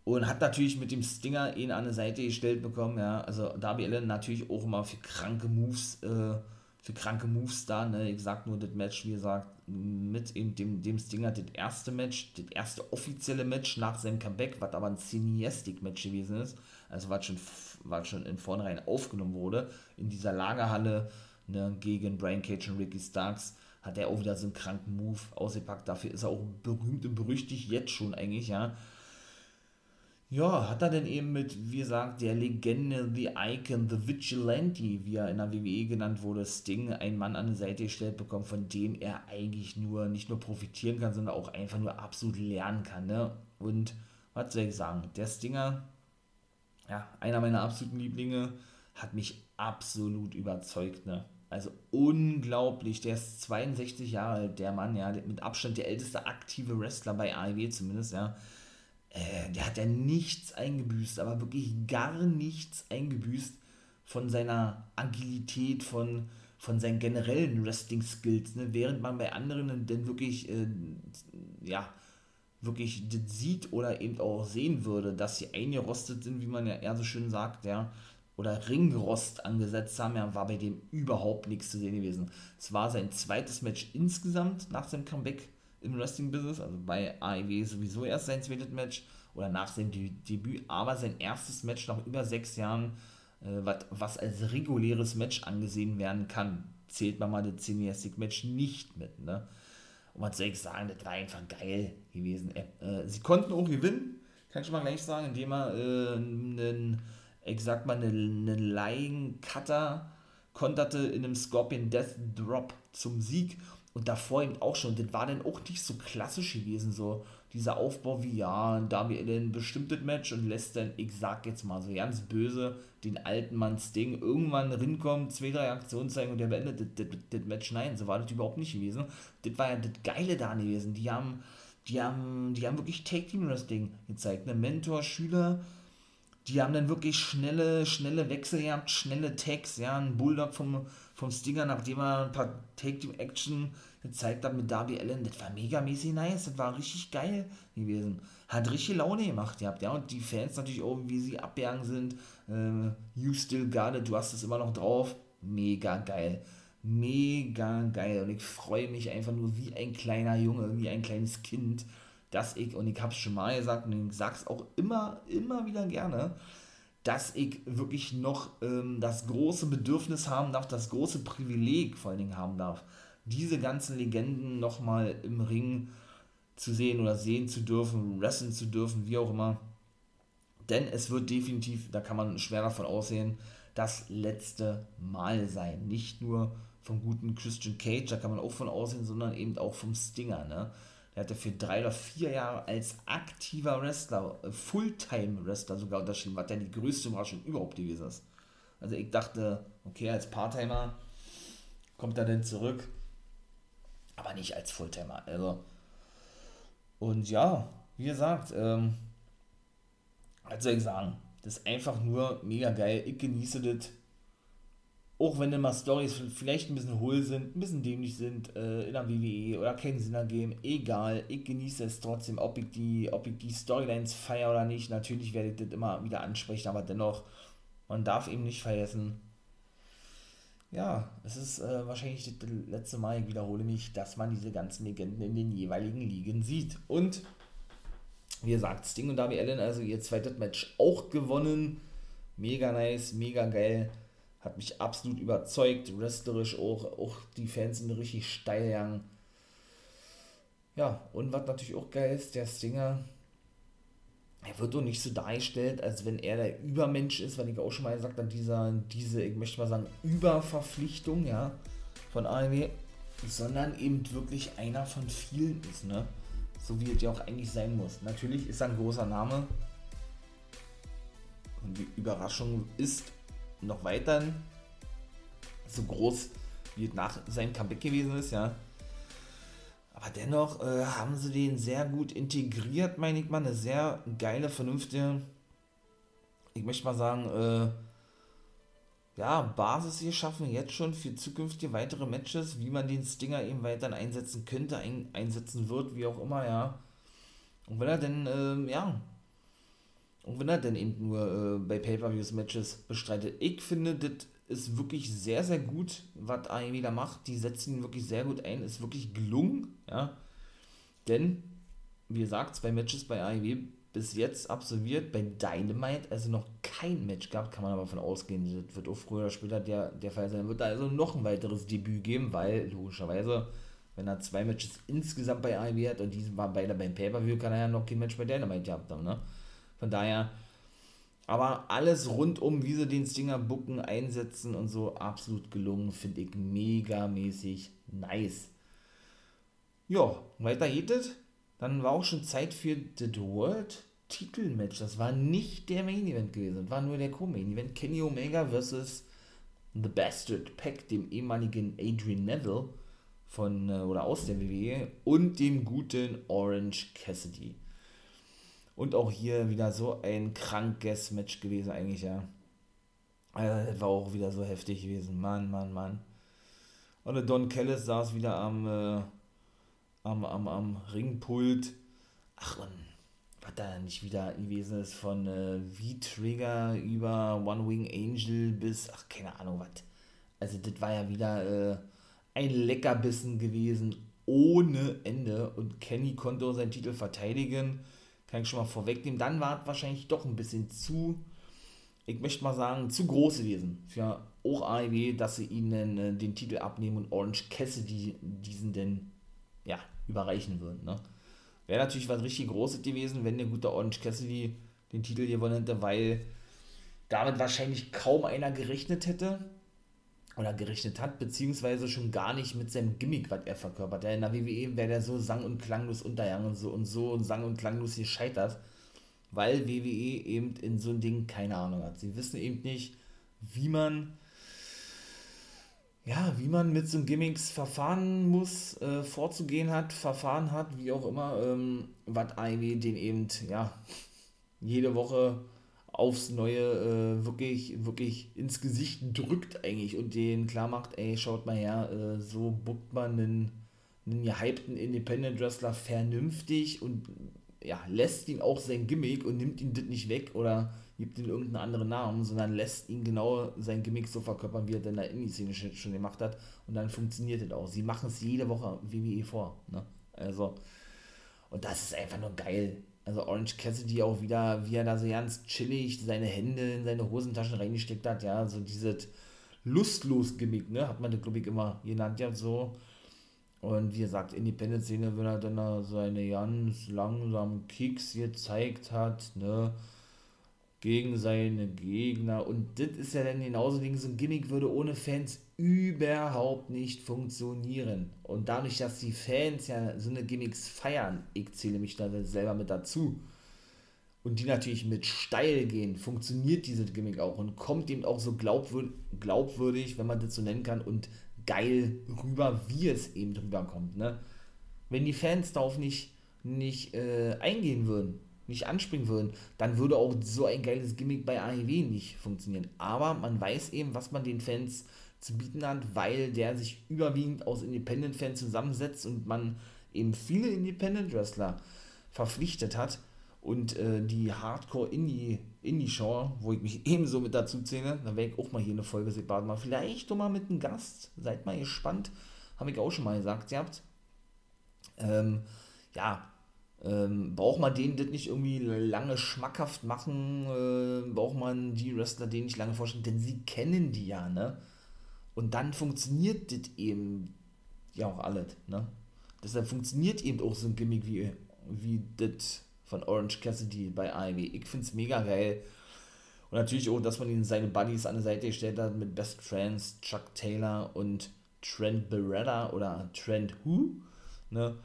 Und hat natürlich mit dem Stinger ihn an eine Seite gestellt bekommen, ja. Also Darby Allin natürlich auch immer für kranke Moves da, ne. Ich sag nur, das Match, wie gesagt, mit eben dem Stinger, das erste offizielle Match nach seinem Comeback, was aber ein Cineastic-Match gewesen ist, also was schon in vornherein aufgenommen wurde, in dieser Lagerhalle, ne, gegen Brian Cage und Ricky Starks. Hat er auch wieder so einen kranken Move ausgepackt. Dafür ist er auch berühmt und berüchtigt jetzt schon eigentlich, ja. Ja, hat er denn eben mit, wie gesagt, der Legende, The Icon, The Vigilante, wie er in der WWE genannt wurde, Sting, einen Mann an die Seite gestellt bekommen, von dem er eigentlich nur, nicht nur profitieren kann, sondern auch einfach nur absolut lernen kann, ne. Und, was soll ich sagen, der Stinger, ja, einer meiner absoluten Lieblinge, hat mich absolut überzeugt, ne. Also unglaublich, der ist 62 Jahre alt, der Mann, ja, mit Abstand der älteste aktive Wrestler bei AEW zumindest, ja. Der hat ja nichts eingebüßt, aber wirklich gar nichts eingebüßt von seiner Agilität, von seinen generellen Wrestling-Skills, ne? Während man bei anderen dann wirklich, wirklich das sieht oder eben auch sehen würde, dass sie eingerostet sind, wie man ja eher so schön sagt, ja. Oder Ringrost angesetzt haben, ja, war bei dem überhaupt nichts zu sehen gewesen. Es war sein 2. Match insgesamt nach seinem Comeback im Wrestling-Business, also bei AEW sowieso erst sein 2. Match oder nach seinem Debüt, aber sein erstes Match nach über 6 Jahren, was als reguläres Match angesehen werden kann. Zählt man mal das Cineastic-Match nicht mit, ne? Und was soll ich sagen, das war einfach geil gewesen. Sie konnten auch gewinnen, kann ich schon mal gleich sagen, indem er eine Lion Cutter konterte in einem Scorpion Death Drop zum Sieg und davor eben auch schon, das war dann auch nicht so klassisch gewesen, so dieser Aufbau wie, ja, Darby Allin bestimmt das Match und lässt dann, ich sag jetzt mal so ganz böse, den alten Mann Sting irgendwann rinkommen, 2, 3 Aktionen zeigen und der beendet das Match. Nein, so war das überhaupt nicht gewesen. Das war ja das Geile da gewesen. Die haben wirklich Tag-Team-Wrestling gezeigt, ne? Mentor, Schüler, die haben dann wirklich schnelle Wechsel gehabt, schnelle Tags, ja, ein Bulldog vom Stinger, nachdem er ein paar Take-Team-Action gezeigt hat mit Darby Allin, das war megamäßig nice, das war richtig geil gewesen. Hat richtig Laune gemacht gehabt, ja, und die Fans natürlich auch, wie sie abgegangen sind, you still got it, du hast es immer noch drauf, mega geil, und ich freue mich einfach nur wie ein kleiner Junge, wie ein kleines Kind, dass ich, und ich habe es schon mal gesagt und ich sag's auch immer wieder gerne, dass ich wirklich noch das große Bedürfnis haben darf, das große Privileg vor allen Dingen haben darf, diese ganzen Legenden nochmal im Ring zu sehen oder sehen zu dürfen, wrestlen zu dürfen, wie auch immer. Denn es wird definitiv, da kann man schwer davon aussehen, das letzte Mal sein. Nicht nur vom guten Christian Cage, da kann man auch von aussehen, sondern eben auch vom Stinger, ne? Er hat ja für 3 oder 4 Jahre als aktiver Wrestler, Fulltime-Wrestler sogar unterschrieben, was ja die größte Überraschung überhaupt gewesen ist. Also ich dachte, okay, als Parttimer kommt er denn zurück, aber nicht als Fulltimer. Also. Und ja, wie gesagt, was soll ich sagen, das ist einfach nur mega geil, ich genieße das. Auch wenn immer Storys vielleicht ein bisschen hohl sind, ein bisschen dämlich sind, in der WWE oder keinen Sinn ergeben, egal, ich genieße es trotzdem, ob ich die Storylines feiere oder nicht, natürlich werde ich das immer wieder ansprechen, aber dennoch, man darf eben nicht vergessen, ja, es ist wahrscheinlich das letzte Mal, ich wiederhole mich, dass man diese ganzen Legenden in den jeweiligen Ligen sieht. Und, wie gesagt, Sting und Darby Allin, also ihr zweites Match auch gewonnen, mega nice, mega geil. Hat mich absolut überzeugt, wrestlerisch auch die Fans sind richtig steil gegangen. Ja, und was natürlich auch geil ist, der Stinger, er wird doch nicht so dargestellt, als wenn er der Übermensch ist, weil ich auch schon mal gesagt habe, diese, ich möchte mal sagen, Überverpflichtung, ja, von AEW, sondern eben wirklich einer von vielen ist, ne? So wie es ja auch eigentlich sein muss. Natürlich ist er ein großer Name und die Überraschung ist noch weiterhin so groß, wie es nach seinem Comeback gewesen ist, ja. Aber dennoch haben sie den sehr gut integriert, meine ich mal, eine sehr geile, vernünftige, ich möchte mal sagen, ja, Basis hier schaffen, jetzt schon für zukünftige weitere Matches, wie man den Stinger eben weiterhin einsetzen könnte, einsetzen wird, wie auch immer, ja. Und wenn er denn, eben nur bei Pay-Per-Views-Matches bestreitet. Ich finde, das ist wirklich sehr, sehr gut, was AEW da macht. Die setzen ihn wirklich sehr gut ein. Ist wirklich gelungen, ja. Denn, wie gesagt, 2 Matches bei AEW bis jetzt absolviert. Bei Dynamite also noch kein Match gab. Kann man aber davon ausgehen, das wird auch früher oder später der Fall sein. Wird da also noch ein weiteres Debüt geben, weil, logischerweise, wenn er 2 Matches insgesamt bei AEW hat und diese waren beide beim Pay-Per-View, kann er ja noch kein Match bei Dynamite gehabt haben, ne? Von daher, aber alles rundum, wie sie den Stinger bucken, einsetzen und so, absolut gelungen, finde ich megamäßig nice. Ja, weiter geht es. Dann war auch schon Zeit für das World Titelmatch. Das war nicht der Main Event gewesen, das war nur der Co-Main Event. Kenny Omega vs. The Bastard Pack, dem ehemaligen Adrian Neville aus der WWE und dem guten Orange Cassidy. Und auch hier wieder so ein krankes Match gewesen eigentlich, ja. Also das war auch wieder so heftig gewesen. Mann. Und Don Callis saß wieder am Ringpult. Ach, und was da nicht wieder gewesen ist, von V-Trigger über One Wing Angel bis, ach, keine Ahnung was. Also das war ja wieder ein Leckerbissen gewesen ohne Ende. Und Kenny konnte auch seinen Titel verteidigen. Kann ich schon mal vorwegnehmen. Dann war es wahrscheinlich doch ein bisschen zu groß gewesen für auch AEW, dass sie ihnen den Titel abnehmen und Orange Cassidy diesen denn, ja, überreichen würden, ne? Wäre natürlich was richtig Großes gewesen, wenn der gute Orange Cassidy den Titel gewonnen hätte, weil damit wahrscheinlich kaum einer gerechnet hätte. oder gerechnet hat, beziehungsweise schon gar nicht mit seinem Gimmick, was er verkörpert. Ja, in der WWE wäre der so sang- und klanglos untergegangen und so sang- und klanglos gescheitert, weil WWE eben in so ein Ding keine Ahnung hat. Sie wissen eben nicht, wie man mit so einem Gimmicks verfahren muss, vorzugehen hat, verfahren hat, wie auch immer, was AEW den eben, ja, jede Woche aufs Neue wirklich ins Gesicht drückt eigentlich und denen klar macht, ey, schaut mal her, so bookt man einen gehypten Independent Wrestler vernünftig und ja, lässt ihn auch sein Gimmick und nimmt ihn das nicht weg oder gibt ihm irgendeinen anderen Namen, sondern lässt ihn genau sein Gimmick so verkörpern, wie er denn in der Indie-Szene schon gemacht hat und dann funktioniert das auch. Sie machen es jede Woche WWE vor, ne? Also, und das ist einfach nur geil. Also Orange Cassidy auch wieder, wie er da so ganz chillig seine Hände in seine Hosentaschen reingesteckt hat, ja, so dieses Lustlos-Gimmick, ne, hat man das, glaube ich, immer genannt, ja, so. Und wie gesagt, Independent-Szene, wenn er dann seine ganz langsamen Kicks gezeigt hat, ne, gegen seine Gegner. Und das ist ja dann genauso, wegen so ein Gimmick würde ohne Fans überhaupt nicht funktionieren. Und dadurch, dass die Fans ja so eine Gimmicks feiern, ich zähle mich da selber mit dazu, und die natürlich mit steil gehen, funktioniert dieses Gimmick auch und kommt eben auch so glaubwürdig, wenn man das so nennen kann, und geil rüber, wie es eben rüberkommt, ne? Wenn die Fans darauf nicht eingehen würden, nicht anspringen würden, dann würde auch so ein geiles Gimmick bei AEW nicht funktionieren. Aber man weiß eben, was man den Fans zu bieten hat, weil der sich überwiegend aus Independent-Fans zusammensetzt und man eben viele Independent-Wrestler verpflichtet hat und die Hardcore-Indie-Show, wo ich mich ebenso mit dazu zähle, da werde ich auch mal hier eine Folge separat machen, vielleicht doch mal mit einem Gast, seid mal gespannt, habe ich auch schon mal gesagt, ihr habt, braucht man denen das nicht irgendwie lange schmackhaft machen, braucht man die Wrestler denen nicht lange vorstellen, denn sie kennen die ja, ne? Und dann funktioniert das eben ja auch alles, ne? Deshalb funktioniert eben auch so ein Gimmick wie das von Orange Cassidy bei AEW. Ich find's mega geil. Und natürlich auch, dass man ihnen seine Buddies an die Seite gestellt hat mit Best Friends, Chuck Taylor und Trent Beretta oder Trent Who, ne?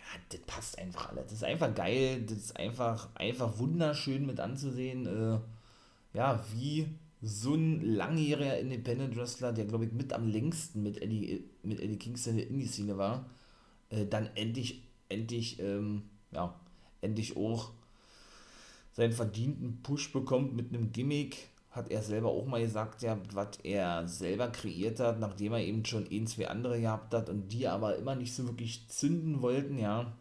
Ja, das passt einfach alles. Das ist einfach geil, das ist einfach wunderschön mit anzusehen, ja, wie so ein langjähriger Independent Wrestler, der, glaube ich, mit am längsten mit Eddie Kingston in der Indie-Szene war, dann endlich auch seinen verdienten Push bekommt mit einem Gimmick, hat er selber auch mal gesagt, ja, was er selber kreiert hat, nachdem er eben schon zwei andere gehabt hat und die aber immer nicht so wirklich zünden wollten, ja.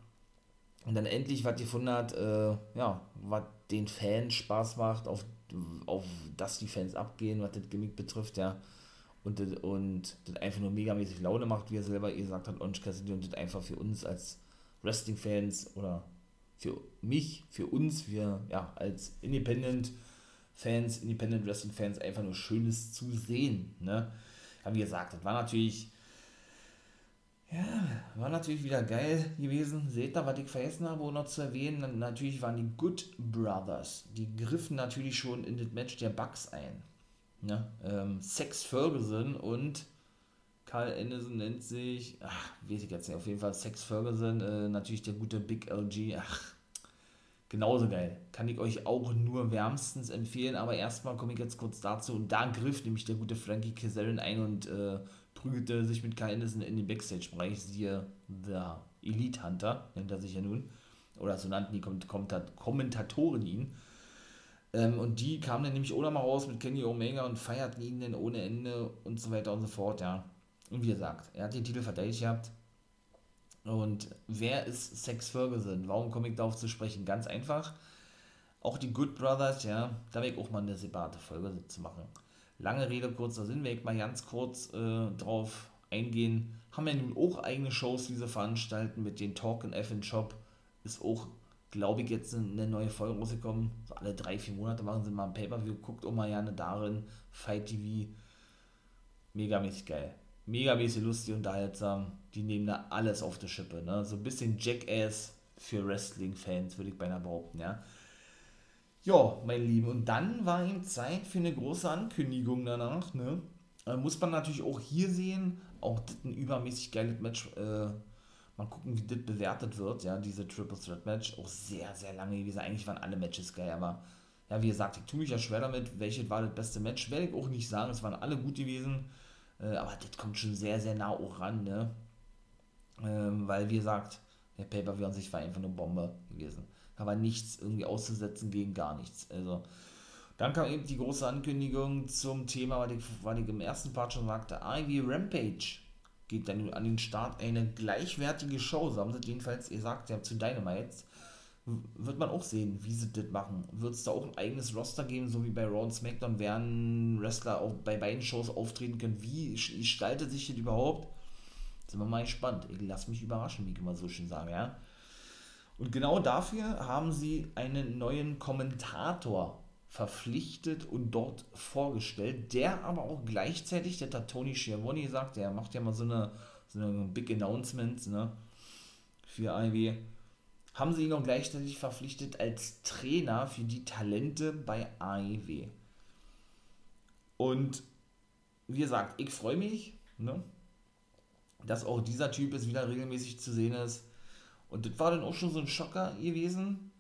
Und dann endlich was gefunden hat, ja, was den Fans Spaß macht, auf das die Fans abgehen, was das Gimmick betrifft, ja. Und das einfach nur megamäßig Laune macht, wie er selber gesagt hat, Orange Cassidy, und das einfach für uns als Wrestling-Fans oder für mich, für uns, wir, ja, als Independent Wrestling-Fans einfach nur Schönes zu sehen, ne? Ja, wie gesagt, das war natürlich wieder geil gewesen. Seht ihr, was ich vergessen habe, noch zu erwähnen? Natürlich waren die Good Brothers, die griffen natürlich schon in das Match der Bucks ein, ne? Sex Ferguson und Karl Anderson nennt sich, weiß ich jetzt nicht, auf jeden Fall Sex Ferguson, natürlich der gute Big LG, genauso geil. Kann ich euch auch nur wärmstens empfehlen, aber erstmal komme ich jetzt kurz dazu. Und da griff nämlich der gute Frankie Kazarian ein und prügelte sich mit Karl Anderson in den Backstage-Bereich, siehe The Elite Hunter, nennt er sich ja nun, oder so nannten die Kommentatoren ihn. Und die kamen dann nämlich ohne mal raus mit Kenny Omega und feierten ihn dann ohne Ende und so weiter und so fort, ja. Und wie gesagt, er hat den Titel verteidigt gehabt. Und wer ist Sex Ferguson? Warum komme ich darauf zu sprechen? Ganz einfach. Auch die Good Brothers, ja, da werde ich auch mal eine separate Folge zu machen. Lange Rede, kurzer Sinn, werde ich mal ganz kurz drauf eingehen. Haben ja nun auch eigene Shows, die sie veranstalten, mit den Talk and Effin Shop. Ist auch, glaube ich, jetzt eine neue Folge rausgekommen. So alle 3-4 Monate machen sie mal ein Pay-Per-View, guckt auch mal gerne darin. Fight TV. Megamäßig geil. Megamäßig lustig, unterhaltsam. Die nehmen da alles auf die Schippe, ne? So ein bisschen Jackass für Wrestling-Fans, würde ich beinahe behaupten, ja. Jo, meine Lieben, und dann war eben Zeit für eine große Ankündigung danach, ne? Muss man natürlich auch hier sehen, auch das ein übermäßig geiles Match. Mal gucken, wie das bewertet wird, ja, diese Triple Threat Match. Auch sehr, sehr lange gewesen. Eigentlich waren alle Matches geil, aber ja, wie gesagt, ich tue mich ja schwer damit, welches war das beste Match, werde ich auch nicht sagen, es waren alle gut gewesen, aber das kommt schon sehr, sehr nah auch ran, ne? Weil, wie gesagt, der Pay-Per-View an sich war einfach eine Bombe gewesen. Da war nichts irgendwie auszusetzen gegen gar nichts, also. Dann kam eben die große Ankündigung zum Thema, was ich im ersten Part schon sagte, AEW Rampage geht dann an den Start, eine gleichwertige Show, so haben sie jedenfalls gesagt, ja, zu Dynamite. Wird man auch sehen, wie sie das machen. Wird es da auch ein eigenes Roster geben, so wie bei Raw und SmackDown, werden Wrestler auch bei beiden Shows auftreten können? Wie gestaltet sich das überhaupt? Sind wir mal gespannt. Ich lasse mich überraschen, wie ich immer so schön sage, ja. Und genau dafür haben sie einen neuen Kommentator verpflichtet und dort vorgestellt, der aber auch gleichzeitig, der hat Tony Schiavone gesagt, der macht ja mal so eine Big Announcements, ne, für AEW, haben sie ihn auch gleichzeitig verpflichtet als Trainer für die Talente bei AEW. Und wie gesagt, ich freue mich, ne, dass auch dieser Typ jetzt wieder regelmäßig zu sehen ist. Und das war dann auch schon so ein Schocker gewesen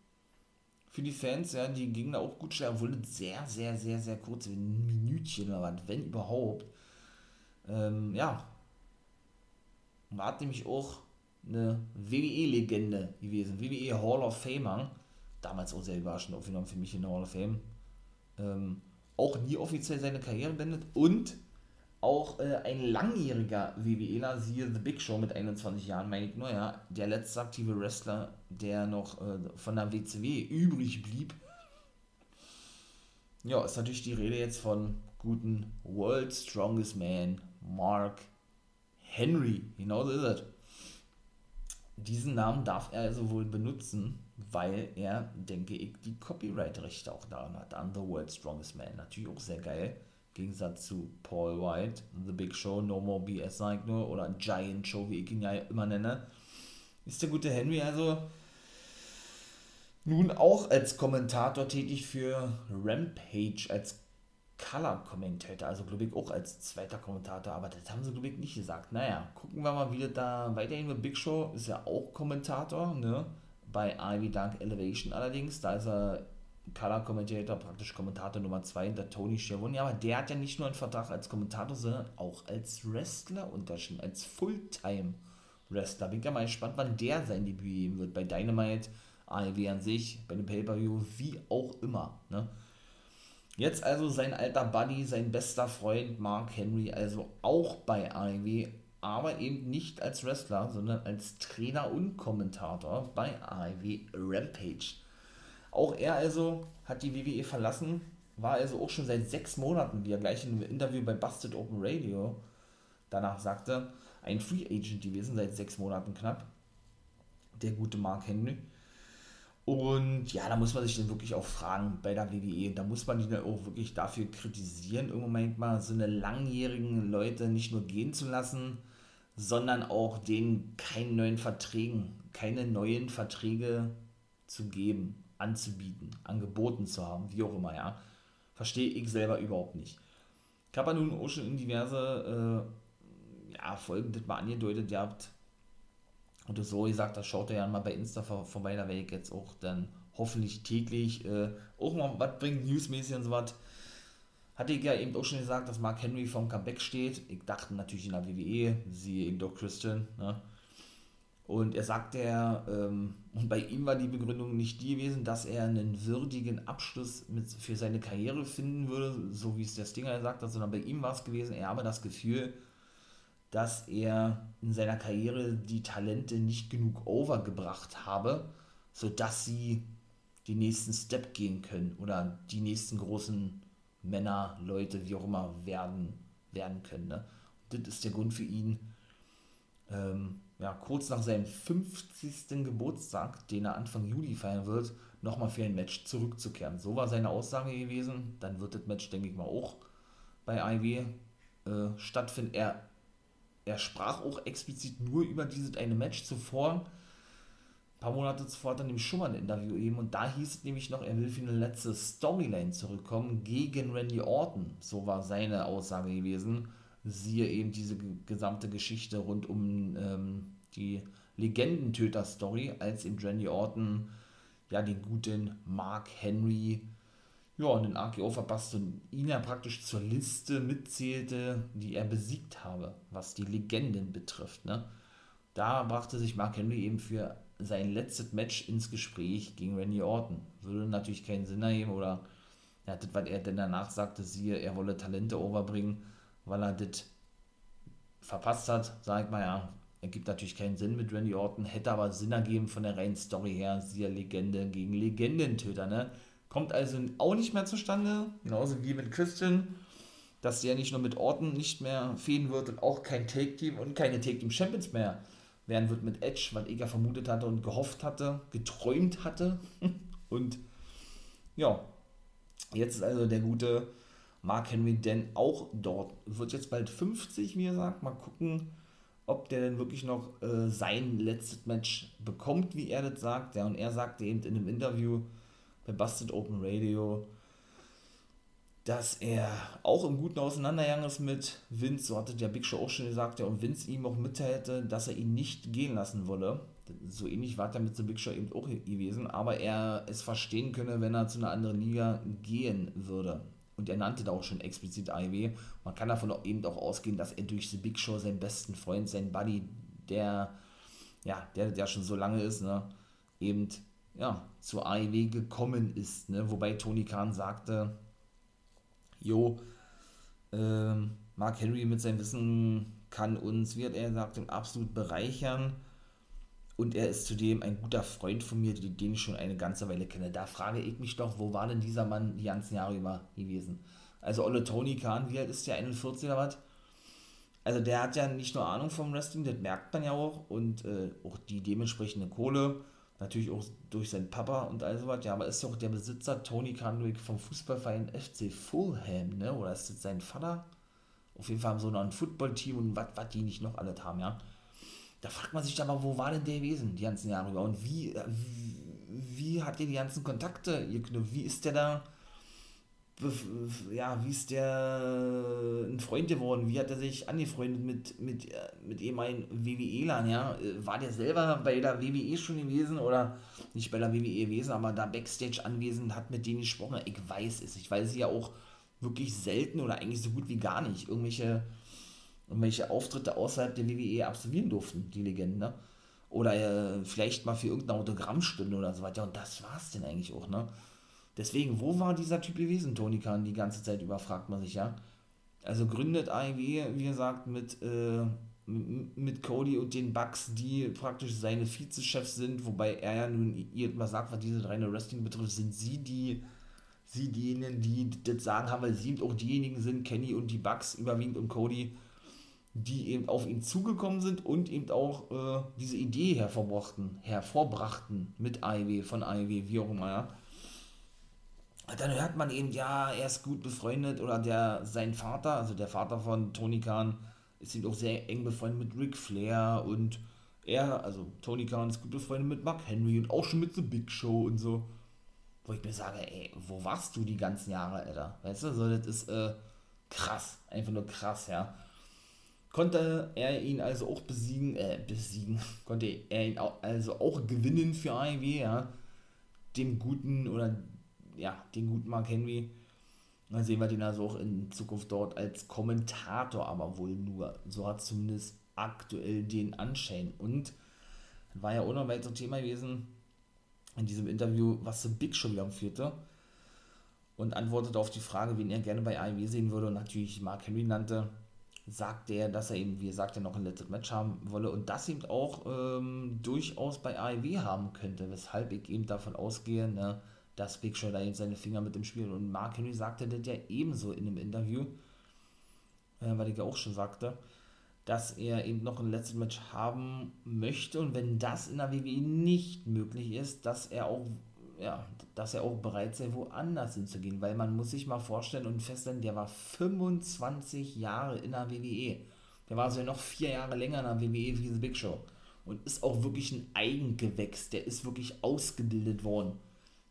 für die Fans, ja, die gingen da auch gut schnell, obwohl das sehr, sehr, sehr, sehr kurz, ein Minütchen oder was, wenn überhaupt. Ja, war nämlich auch eine WWE-Legende gewesen, WWE Hall of Famer, damals auch sehr überraschend aufgenommen für mich in der Hall of Fame, auch nie offiziell seine Karriere beendet und auch ein langjähriger WWEler, siehe The Big Show mit 21 Jahren, meine ich nur, ja, der letzte aktive Wrestler, der noch von der WCW übrig blieb. Ja, ist natürlich die Rede jetzt von guten World Strongest Man, Mark Henry, genauso ist es. Diesen Namen darf er also wohl benutzen, weil er, denke ich, die Copyright-Rechte auch daran hat, an The World Strongest Man. Natürlich auch sehr geil, im Gegensatz zu Paul White, The Big Show, No More BS, sag ich nur, oder Giant Show, wie ich ihn ja immer nenne. Ist der gute Henry also nun auch als Kommentator tätig für Rampage, als Color-Kommentator, also glaube ich auch als zweiter Kommentator, aber das haben sie glaube ich nicht gesagt. Naja, gucken wir mal, wie das da weiterhin mit Big Show, ist ja auch Kommentator, ne, bei AEW Dark Elevation allerdings, da ist er Color-Kommentator, praktisch Kommentator Nummer 2 hinter Tony Schiavone, aber der hat ja nicht nur einen Vertrag als Kommentator, sondern auch als Wrestler unterschrieben, als Fulltime-Wrestler. Bin ich ja mal gespannt, wann der sein Debüt geben wird, bei Dynamite, AEW an sich, bei dem Pay-Per-View, wie auch immer, ne. Jetzt also sein alter Buddy, sein bester Freund Mark Henry, also auch bei AEW, aber eben nicht als Wrestler, sondern als Trainer und Kommentator bei AEW Rampage. Auch er also hat die WWE verlassen, war also auch schon seit 6 Monaten, wie er gleich in einem Interview bei Busted Open Radio danach sagte, ein Free Agent gewesen, seit 6 Monaten knapp, der gute Mark Henry. Und ja, da muss man sich dann wirklich auch fragen bei der WWE, da muss man die dann auch wirklich dafür kritisieren, im Moment mal so eine langjährigen Leute nicht nur gehen zu lassen, sondern auch denen keine neuen Verträge zu geben, anzubieten, angeboten zu haben, wie auch immer, ja. Verstehe ich selber überhaupt nicht. Ich habe ja nun auch schon in diverse Folgen das mal angedeutet, ihr habt und so gesagt, das schaut ihr ja mal bei Insta vorbei, da werde ich jetzt auch dann hoffentlich täglich auch mal was bringen, newsmäßig und so was. Hatte ich ja eben auch schon gesagt, dass Mark Henry vom Comeback steht. Ich dachte natürlich in der WWE, siehe eben doch Christian, ne? Und er sagte und bei ihm war die Begründung nicht die gewesen, dass er einen würdigen Abschluss für seine Karriere finden würde, so wie es der Stinger gesagt hat, sondern bei ihm war es gewesen, er habe das Gefühl, dass er in seiner Karriere die Talente nicht genug overgebracht habe, sodass sie den nächsten Step gehen können oder die nächsten großen Männer, Leute, wie auch immer, werden können. Ne? Das ist der Grund für ihn. Kurz nach seinem 50. Geburtstag, den er Anfang Juli feiern wird, nochmal für ein Match zurückzukehren. So war seine Aussage gewesen. Dann wird das Match, denke ich mal, auch bei AEW stattfinden. Er sprach auch explizit nur über dieses eine Match zuvor. paar Monate zuvor hat er nämlich schon mal ein Interview eben und da hieß es nämlich noch, er will für eine letzte Storyline zurückkommen gegen Randy Orton. So war seine Aussage gewesen. Siehe eben diese gesamte Geschichte rund um die Legendentöter-Story, als eben Randy Orton ja den guten Mark Henry und den RKO verpasste und ihn ja praktisch zur Liste mitzählte, die er besiegt habe, was die Legenden betrifft, ne? Da brachte sich Mark Henry eben für sein letztes Match ins Gespräch gegen Randy Orton. Würde natürlich keinen Sinn ergeben, oder ja, das, was er denn danach sagte, siehe, er wolle Talente overbringen, weil er das verpasst hat, sag ich mal, ja, ergibt natürlich keinen Sinn mit Randy Orton, hätte aber Sinn ergeben von der reinen Story her, siehe Legende gegen Legendentöter, ne? Kommt also auch nicht mehr zustande, genauso wie mit Christian, dass der nicht nur mit Orton nicht mehr fehlen wird und auch kein Take-Team und keine Take-Team-Champions mehr werden wird mit Edge, was ich ja vermutet hatte und gehofft hatte, geträumt hatte. Und ja, jetzt ist also der gute Mark Henry denn auch dort. Wird jetzt bald 50, wie gesagt. Mal gucken, ob der denn wirklich noch sein letztes Match bekommt, wie er das sagt. Ja, und er sagte eben in einem Interview bei Busted Open Radio, dass er auch im Guten auseinandergegangen ist mit Vince, so hatte der Big Show auch schon gesagt, und Vince ihm auch mitteilte, dass er ihn nicht gehen lassen wolle. So ähnlich war er mit The Big Show eben auch gewesen, aber er es verstehen könne, wenn er zu einer anderen Liga gehen würde. Und er nannte da auch schon explizit AEW. Man kann davon eben auch ausgehen, dass er durch The Big Show seinen besten Freund, seinen Buddy, der schon so lange ist, ne, eben ja, zur AEW gekommen ist, ne? Wobei Tony Khan sagte, Mark Henry mit seinem Wissen kann uns, wie hat er gesagt, absolut bereichern und er ist zudem ein guter Freund von mir, den ich schon eine ganze Weile kenne. Da frage ich mich doch, wo war denn dieser Mann die ganzen Jahre über gewesen? Also olle Tony Khan, wie alt ist der, 41 oder was? Also der hat ja nicht nur Ahnung vom Wrestling, das merkt man ja auch und auch die dementsprechende Kohle, natürlich auch durch seinen Papa und all sowas, ja, aber ist ja auch der Besitzer Tony Khan vom Fußballverein FC Fulham, ne, oder ist das sein Vater? Auf jeden Fall haben so noch ein Footballteam und was die nicht noch alles haben, ja. Da fragt man sich dann mal, wo war denn der gewesen die ganzen Jahre über und wie hat der die ganzen Kontakte geknüpft, wie ist der da, ja, wie ist der ein Freund geworden, wie hat er sich angefreundet mit ehemaligen WWElern, ja, war der selber bei der WWE schon gewesen oder nicht bei der WWE gewesen, aber da Backstage anwesend, hat mit denen gesprochen, ich weiß es, ich weiß es ja auch wirklich selten oder eigentlich so gut wie gar nicht, irgendwelche Auftritte außerhalb der WWE absolvieren durften, die Legenden, ne, oder vielleicht mal für irgendeine Autogrammstunde oder so weiter und das war's denn eigentlich auch, ne. Deswegen, wo war dieser Typ gewesen, Tony Khan, die ganze Zeit über, fragt man sich, ja. Also gründet AEW, wie gesagt, mit Cody und den Bucks, die praktisch seine Vizechefs sind, wobei er ja nun mal sagt, was diese reine Wrestling betrifft, sind diejenigen, die das sagen haben, weil sie eben auch diejenigen sind, Kenny und die Bucks überwiegend und Cody, die eben auf ihn zugekommen sind und eben auch diese Idee hervorbrachten mit AEW, von AEW, wie auch immer, ja. Dann hört man eben, ja, er ist gut befreundet oder sein Vater, also der Vater von Tony Khan, ist eben auch sehr eng befreundet mit Ric Flair und Tony Khan ist gut befreundet mit Mark Henry und auch schon mit The Big Show und so. Wo ich mir sage, ey, wo warst du die ganzen Jahre, Alter? Weißt du, so, das ist krass, einfach nur krass, ja. Konnte er ihn also auch konnte er ihn also auch gewinnen für AEW, ja, den guten Mark Henry. Dann sehen wir den also auch in Zukunft dort als Kommentator, aber wohl nur. So hat zumindest aktuell den Anschein. Und war ja auch noch weiter Thema gewesen in diesem Interview, was The Big Show wieder führte. Und antwortete auf die Frage, wen er gerne bei AEW sehen würde. Und natürlich Mark Henry nannte, sagte er, dass er eben, wie gesagt, noch ein letztes Match haben wolle. Und das eben auch durchaus bei AEW haben könnte. Weshalb ich eben davon ausgehe, ne, dass Big Show da eben seine Finger mit im Spiel. Und Mark Henry sagte das ja ebenso in dem Interview, weil ich ja auch schon sagte, dass er eben noch ein letztes Match haben möchte und wenn das in der WWE nicht möglich ist, dass er auch bereit sei, woanders hinzugehen, weil man muss sich mal vorstellen und feststellen, der war 25 Jahre in der WWE. Der war also noch 4 Jahre länger in der WWE wie The Big Show. und ist auch wirklich ein Eigengewächs, der ist wirklich ausgebildet worden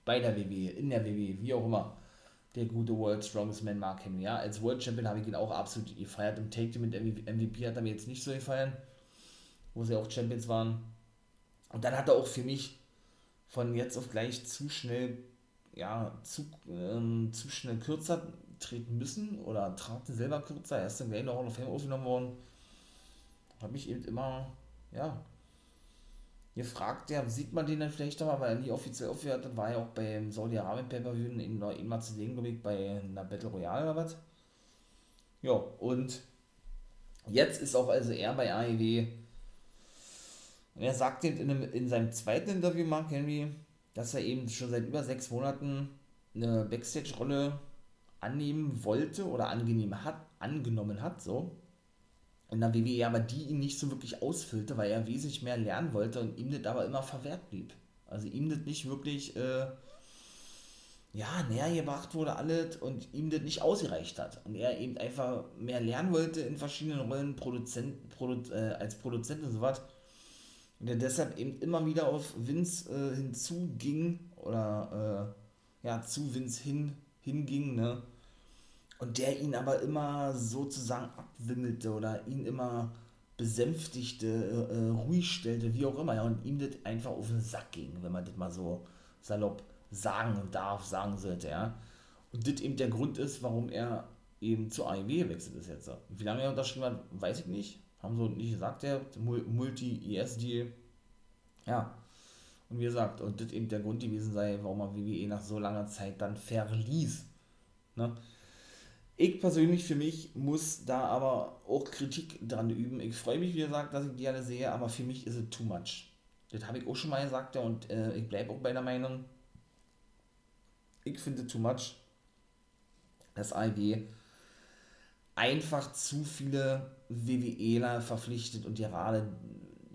bei der WWE, in der WWE, wie auch immer. Der gute World Strongest Man Mark Henry, ja, als World Champion habe ich ihn auch absolut gefeiert, im Take-Team mit MVP hat er mir jetzt nicht so gefallen, wo sie auch Champions waren, und dann hat er auch für mich von jetzt auf gleich zu schnell, ja, zu schnell kürzer treten müssen, oder trat selber kürzer, er ist dann gleich noch auf Fame aufgenommen worden, habe mich eben immer, ja, gefragt, ja, sieht man den dann vielleicht nochmal, weil er nie offiziell aufgehört hat, war ja auch beim Saudi-Arabien Pay-Per-View ihn mal zu sehen, glaube ich, bei einer Battle Royale oder was. Ja, und jetzt ist auch also er bei AEW, und er sagt eben in seinem zweiten Interview, Mark Henry, dass er eben schon seit über 6 Monaten eine Backstage-Rolle annehmen wollte oder angenommen hat, so. In der WWE, aber die ihn nicht so wirklich ausfüllte, weil er wesentlich mehr lernen wollte und ihm das aber immer verwehrt blieb. Also ihm das nicht wirklich näher gebracht wurde alles und ihm das nicht ausgereicht hat. Und er eben einfach mehr lernen wollte in verschiedenen Rollen, als Produzent und sowas. Und er deshalb eben immer wieder auf Vince hinging, ne? Und der ihn aber immer sozusagen abwimmelte oder ihn immer besänftigte, ruhig stellte, wie auch immer. Ja, und ihm das einfach auf den Sack ging, wenn man das mal so salopp sagen sollte. Ja. Und das eben der Grund ist, warum er eben zur AEW gewechselt ist jetzt. Wie lange er unterschrieben hat, weiß ich nicht. Haben so nicht gesagt, der Multi-ES-Deal. Ja, und wie gesagt, und das eben der Grund gewesen sei, warum er WWE nach so langer Zeit dann verließ. Ne? Ich persönlich für mich muss da aber auch Kritik dran üben. Ich freue mich, wie gesagt, dass ich die alle sehe, aber für mich ist es too much. Das habe ich auch schon mal gesagt, ja, und ich bleibe auch bei der Meinung. Ich finde too much, dass AEW einfach zu viele WWEler verpflichtet und gerade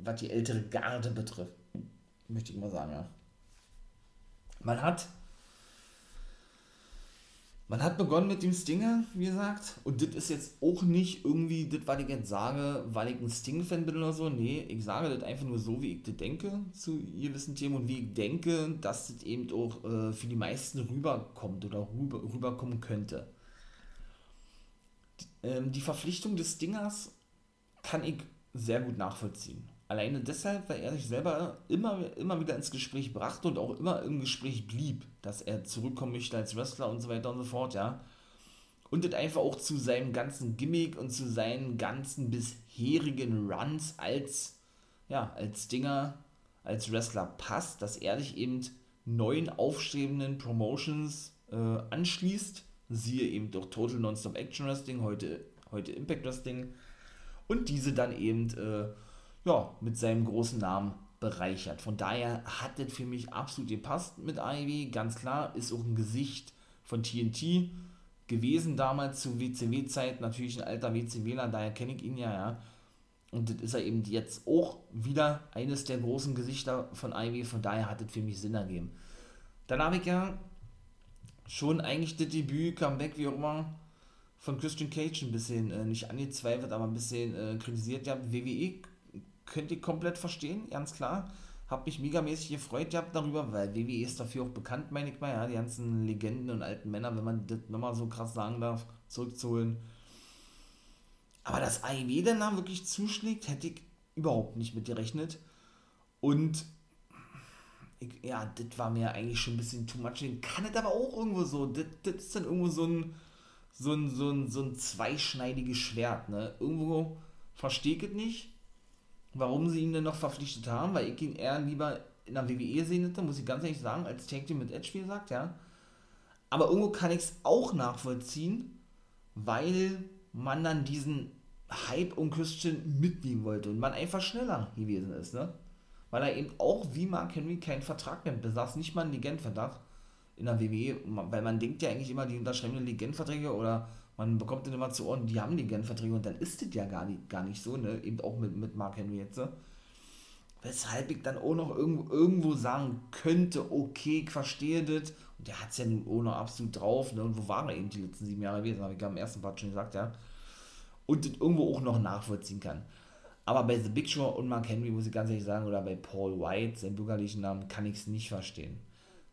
was die ältere Garde betrifft, möchte ich mal sagen, ja. Man hat begonnen mit dem Stinger, wie gesagt, und das ist jetzt auch nicht irgendwie das, was ich jetzt sage, weil ich ein Sting-Fan bin oder so, nee, ich sage das einfach nur so, wie ich das denke, zu gewissen Themen und wie ich denke, dass das eben auch für die meisten rüberkommt oder rüberkommen könnte. Die Verpflichtung des Stingers kann ich sehr gut nachvollziehen. Alleine deshalb, weil er sich selber immer wieder ins Gespräch brachte und auch immer im Gespräch blieb, dass er zurückkommen möchte als Wrestler und so weiter und so fort, ja. Und das einfach auch zu seinem ganzen Gimmick und zu seinen ganzen bisherigen Runs als Stinger, als Wrestler passt, dass er sich eben neuen aufstrebenden Promotions anschließt, siehe eben durch Total Nonstop Action Wrestling, heute Impact Wrestling, und diese dann eben mit seinem großen Namen bereichert. Von daher hat das für mich absolut gepasst mit AEW, ganz klar, ist auch ein Gesicht von TNT gewesen damals zu WCW-Zeit, natürlich ein alter WCWler, daher kenne ich ihn ja. Und das ist er eben jetzt auch wieder eines der großen Gesichter von AEW, von daher hat das für mich Sinn ergeben. Dann habe ich ja schon eigentlich das Debüt, Comeback, wie auch immer, von Christian Cage ein bisschen, nicht angezweifelt, aber ein bisschen kritisiert, ja, WWE könnt ihr komplett verstehen, ganz klar. Hab mich megamäßig gefreut gehabt darüber, weil WWE ist dafür auch bekannt, meine ich mal, ja, die ganzen Legenden und alten Männer, wenn man das nochmal so krass sagen darf, zurückzuholen. Aber dass AEW dann da wirklich zuschlägt, hätte ich überhaupt nicht mit gerechnet. Und das war mir eigentlich schon ein bisschen too much. Ich kann das aber auch irgendwo so, das ist dann irgendwo so ein zweischneidiges Schwert, ne? Irgendwo verstehe ich es nicht, warum sie ihn denn noch verpflichtet haben, weil ich ihn eher lieber in der WWE sehen hätte, muss ich ganz ehrlich sagen, als Tag Team mit Edge, wie gesagt, ja. Aber irgendwo kann ich es auch nachvollziehen, weil man dann diesen Hype um Christian mitnehmen wollte und man einfach schneller gewesen ist, ne? Weil er eben auch wie Mark Henry keinen Vertrag mehr besaß, nicht mal einen Legendenvertrag in der WWE, weil man denkt ja eigentlich immer, die unterschreiben Legendenverträge oder man bekommt dann immer zu Ohren, die haben Legendenverträge und dann ist das ja gar nicht so, ne? Eben auch mit Mark Henry jetzt. Weshalb ich dann auch noch irgendwo sagen könnte, okay, ich verstehe das. Und der hat es ja nun auch noch absolut drauf, ne? Und wo waren wir eben die letzten 7 Jahre gewesen? Habe ich ja im ersten Part schon gesagt, ja. Und das irgendwo auch noch nachvollziehen kann. Aber bei The Big Show und Mark Henry, muss ich ganz ehrlich sagen, oder bei Paul White, seinen bürgerlichen Namen, kann ich es nicht verstehen.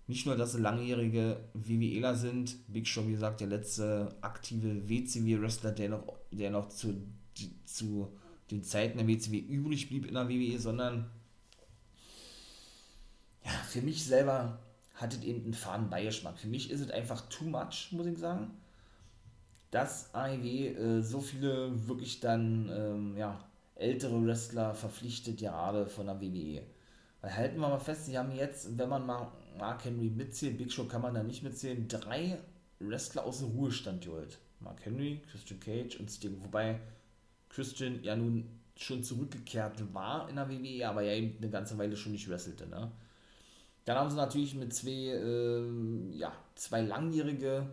Nicht nur, dass sie langjährige WWEler sind, Big Show, wie gesagt, der letzte aktive WCW-Wrestler, der noch zu den Zeiten der WCW übrig blieb in der WWE, sondern ja, für mich selber hat es eben einen faden Beigeschmack. Für mich ist es einfach too much, muss ich sagen, dass AEW so viele wirklich dann ältere Wrestler verpflichtet, gerade von der WWE. Weil halten wir mal fest, sie haben jetzt, wenn man mal Mark Henry mitzählt, Big Show kann man da nicht mitzählen, 3 Wrestler aus dem Ruhestand geholt. Mark Henry, Christian Cage und Sting. Wobei Christian ja nun schon zurückgekehrt war in der WWE, aber ja eben eine ganze Weile schon nicht wrestelte, ne? Dann haben sie natürlich mit zwei langjährige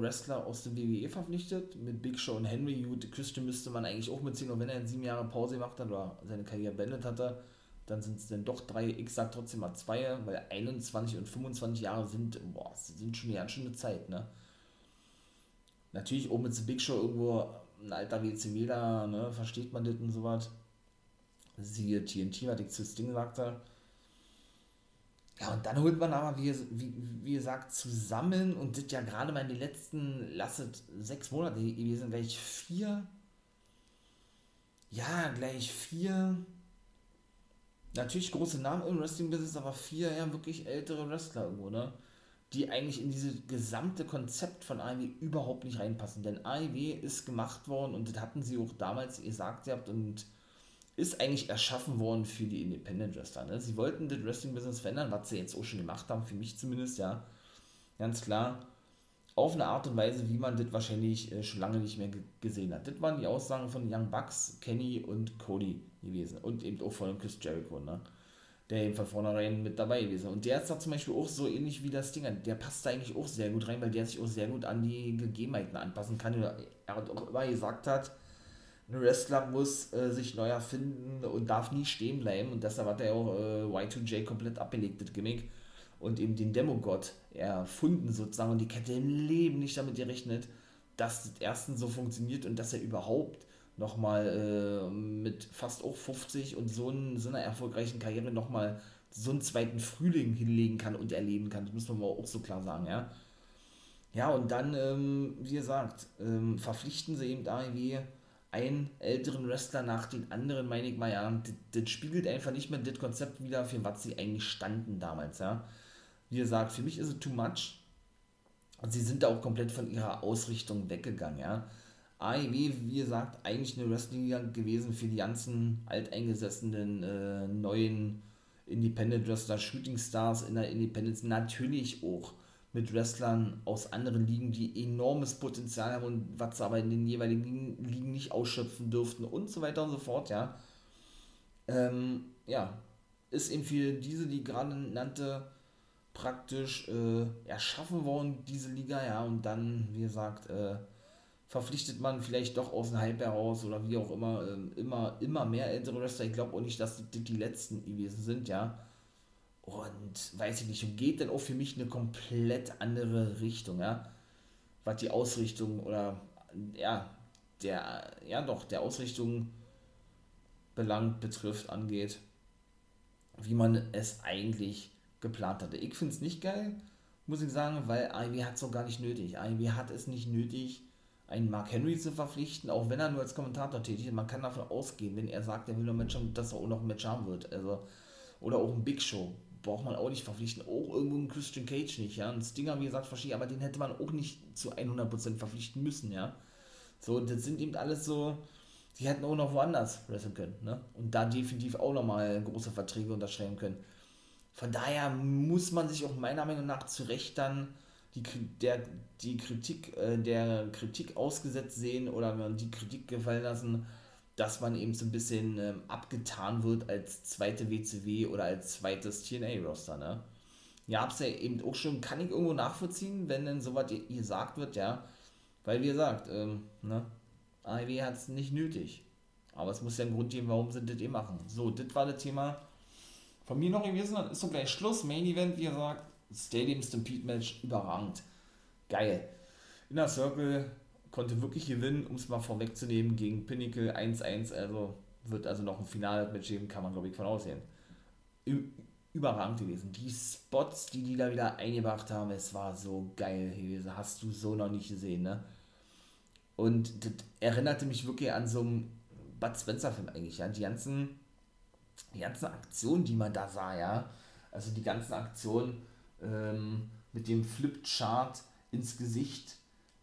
Wrestler aus der WWE verpflichtet, mit Big Show und Henry. Gut, Christian müsste man eigentlich auch mitziehen, und wenn er in 7 Jahren Pause gemacht hat oder seine Karriere beendet hatte, dann sind es dann doch 3, ich sag trotzdem mal 2, weil 21 und 25 Jahre sind schon eine ganz schöne Zeit, ne? Natürlich, oben mit The Big Show irgendwo ein alter WCWler, ne, versteht man das und sowas. Siehe TNT, was ich zu Sting sagte. Ja, und dann holt man aber, wie gesagt, zusammen, und das ja gerade mal in den letzten, lasset 6 Monate gewesen, gleich vier, natürlich große Namen im Wrestling-Business, aber 4 ja wirklich ältere Wrestler irgendwo, ne? Die eigentlich in dieses gesamte Konzept von AEW überhaupt nicht reinpassen. Denn AEW ist gemacht worden, und das hatten sie auch damals gesagt, ihr habt, und ist eigentlich erschaffen worden für die Independent Wrestler, ne? Sie wollten das Wrestling-Business verändern, was sie jetzt auch schon gemacht haben, für mich zumindest, ja. Ganz klar. Auf eine Art und Weise, wie man das wahrscheinlich schon lange nicht mehr gesehen hat. Das waren die Aussagen von Young Bucks, Kenny und Cody gewesen. Und eben auch von Chris Jericho, ne? Der eben von vornherein mit dabei gewesen. Und der ist da zum Beispiel auch so ähnlich wie das Ding. Der passt da eigentlich auch sehr gut rein, weil der sich auch sehr gut an die Gegebenheiten anpassen kann. Er hat auch immer gesagt, ein Wrestler muss sich neu erfinden und darf nie stehen bleiben. Und deshalb hat er auch Y2J komplett abgelegt, das Gimmick. Und eben den Demogod erfunden sozusagen. Und die hätte im Leben nicht damit gerechnet, dass das erstens so funktioniert und dass er überhaupt nochmal mit fast auch 50 und so einer erfolgreichen Karriere nochmal so einen zweiten Frühling hinlegen kann und erleben kann. Das muss man mal auch so klar sagen, ja. Ja, und dann, wie gesagt, verpflichten sie eben AEW einen älteren Wrestler nach den anderen, meine ich mal, ja. Das spiegelt einfach nicht mehr das Konzept wider, für was sie eigentlich standen damals, ja. Wie gesagt, für mich ist es too much. Und sie sind da auch komplett von ihrer Ausrichtung weggegangen, ja. AEW, wie gesagt, eigentlich eine Wrestling-Liga gewesen für die ganzen alteingesessenen neuen Independent-Wrestler, Shooting-Stars in der Independence, natürlich auch mit Wrestlern aus anderen Ligen, die enormes Potenzial haben und was sie aber in den jeweiligen Ligen nicht ausschöpfen dürften und so weiter und so fort, ja. Ist eben für diese, die gerade nannte, praktisch erschaffen worden, diese Liga, ja, und dann, wie gesagt, verpflichtet man vielleicht doch aus dem Hype heraus oder wie auch immer, immer mehr ältere Wrestler. Ich glaube auch nicht, dass die letzten gewesen sind, ja. Und weiß ich nicht, geht dann auch für mich eine komplett andere Richtung, ja. Was die Ausrichtung oder, ja, der Ausrichtung angeht, wie man es eigentlich geplant hatte. Ich finde es nicht geil, muss ich sagen, weil AEW hat es auch gar nicht nötig. AEW hat es nicht nötig, einen Mark Henry zu verpflichten, auch wenn er nur als Kommentator tätig ist. Man kann davon ausgehen, wenn er sagt, er will noch ein Match haben, dass er auch noch ein Match haben wird. Also, oder auch ein Big Show. Braucht man auch nicht verpflichten. Auch irgendwo einen Christian Cage nicht, ja. Ein Sting, wie gesagt, verstehe ich, aber den hätte man auch nicht zu 100% verpflichten müssen, ja. So, das sind eben alles so, die hätten auch noch woanders wresteln können, ne. Und da definitiv auch nochmal große Verträge unterschreiben können. Von daher muss man sich auch meiner Meinung nach zu Recht dann der Kritik ausgesetzt sehen oder die Kritik gefallen lassen, dass man eben so ein bisschen abgetan wird als zweite WCW oder als zweites TNA-Roster, ne? Ja, hab's ja eben auch schon, kann ich irgendwo nachvollziehen, wenn denn sowas gesagt wird, ja, weil wie gesagt, AEW hat's nicht nötig, aber es muss ja einen Grund geben, warum sie das eben machen. So, das war das Thema von mir noch gewesen, dann ist so gleich Schluss, Main Event, wie gesagt, Stadium Stampede Match, überragend. Geil. Inner Circle konnte wirklich gewinnen, um es mal vorwegzunehmen, gegen Pinnacle 1-1, also wird also noch ein Finale-Match geben, kann man glaube ich von aussehen. Überragend gewesen. Die Spots, die da wieder eingebracht haben, es war so geil gewesen, hast du so noch nicht gesehen, ne? Und das erinnerte mich wirklich an so einen Bud Spencer-Film eigentlich, ja? Die ganzen Aktionen, die man da sah, ja? Also die ganzen Aktionen mit dem Flipchart ins Gesicht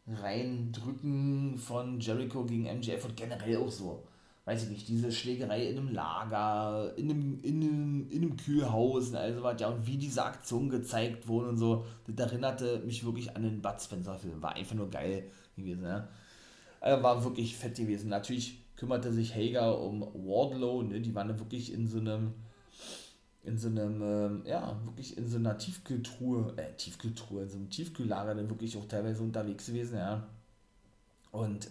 reindrücken von Jericho gegen MJF und generell auch so, weiß ich nicht, diese Schlägerei in einem Lager, in einem Kühlhaus und all so was, ja, und wie diese Aktionen gezeigt wurden und so, das erinnerte mich wirklich an den Bud Spencer-Film, war einfach nur geil gewesen, ne? Also war wirklich fett gewesen. Natürlich kümmerte sich Hager um Wardlow, ne? Die waren wirklich in so einer Tiefkühltruhe, in so einem Tiefkühllager dann wirklich auch teilweise unterwegs gewesen, ja. Und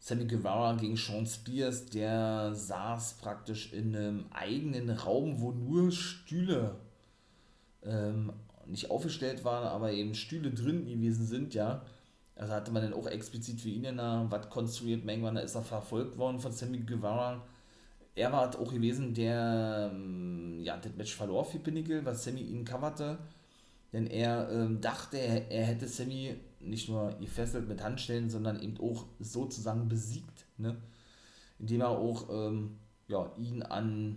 Sammy Guevara gegen Sean Spears, der saß praktisch in einem eigenen Raum, wo nur Stühle nicht aufgestellt waren, aber eben Stühle drin gewesen sind, ja. Also hatte man dann auch explizit für ihn dann was konstruiert, irgendwann ist er verfolgt worden von Sammy Guevara. Er war auch gewesen, der ja, das Match verlor für Pinnacle, was Sammy ihn coverte, denn er dachte, er hätte Sammy nicht nur gefesselt mit Handschellen, sondern eben auch sozusagen besiegt, ne? Indem er auch ja, ihn an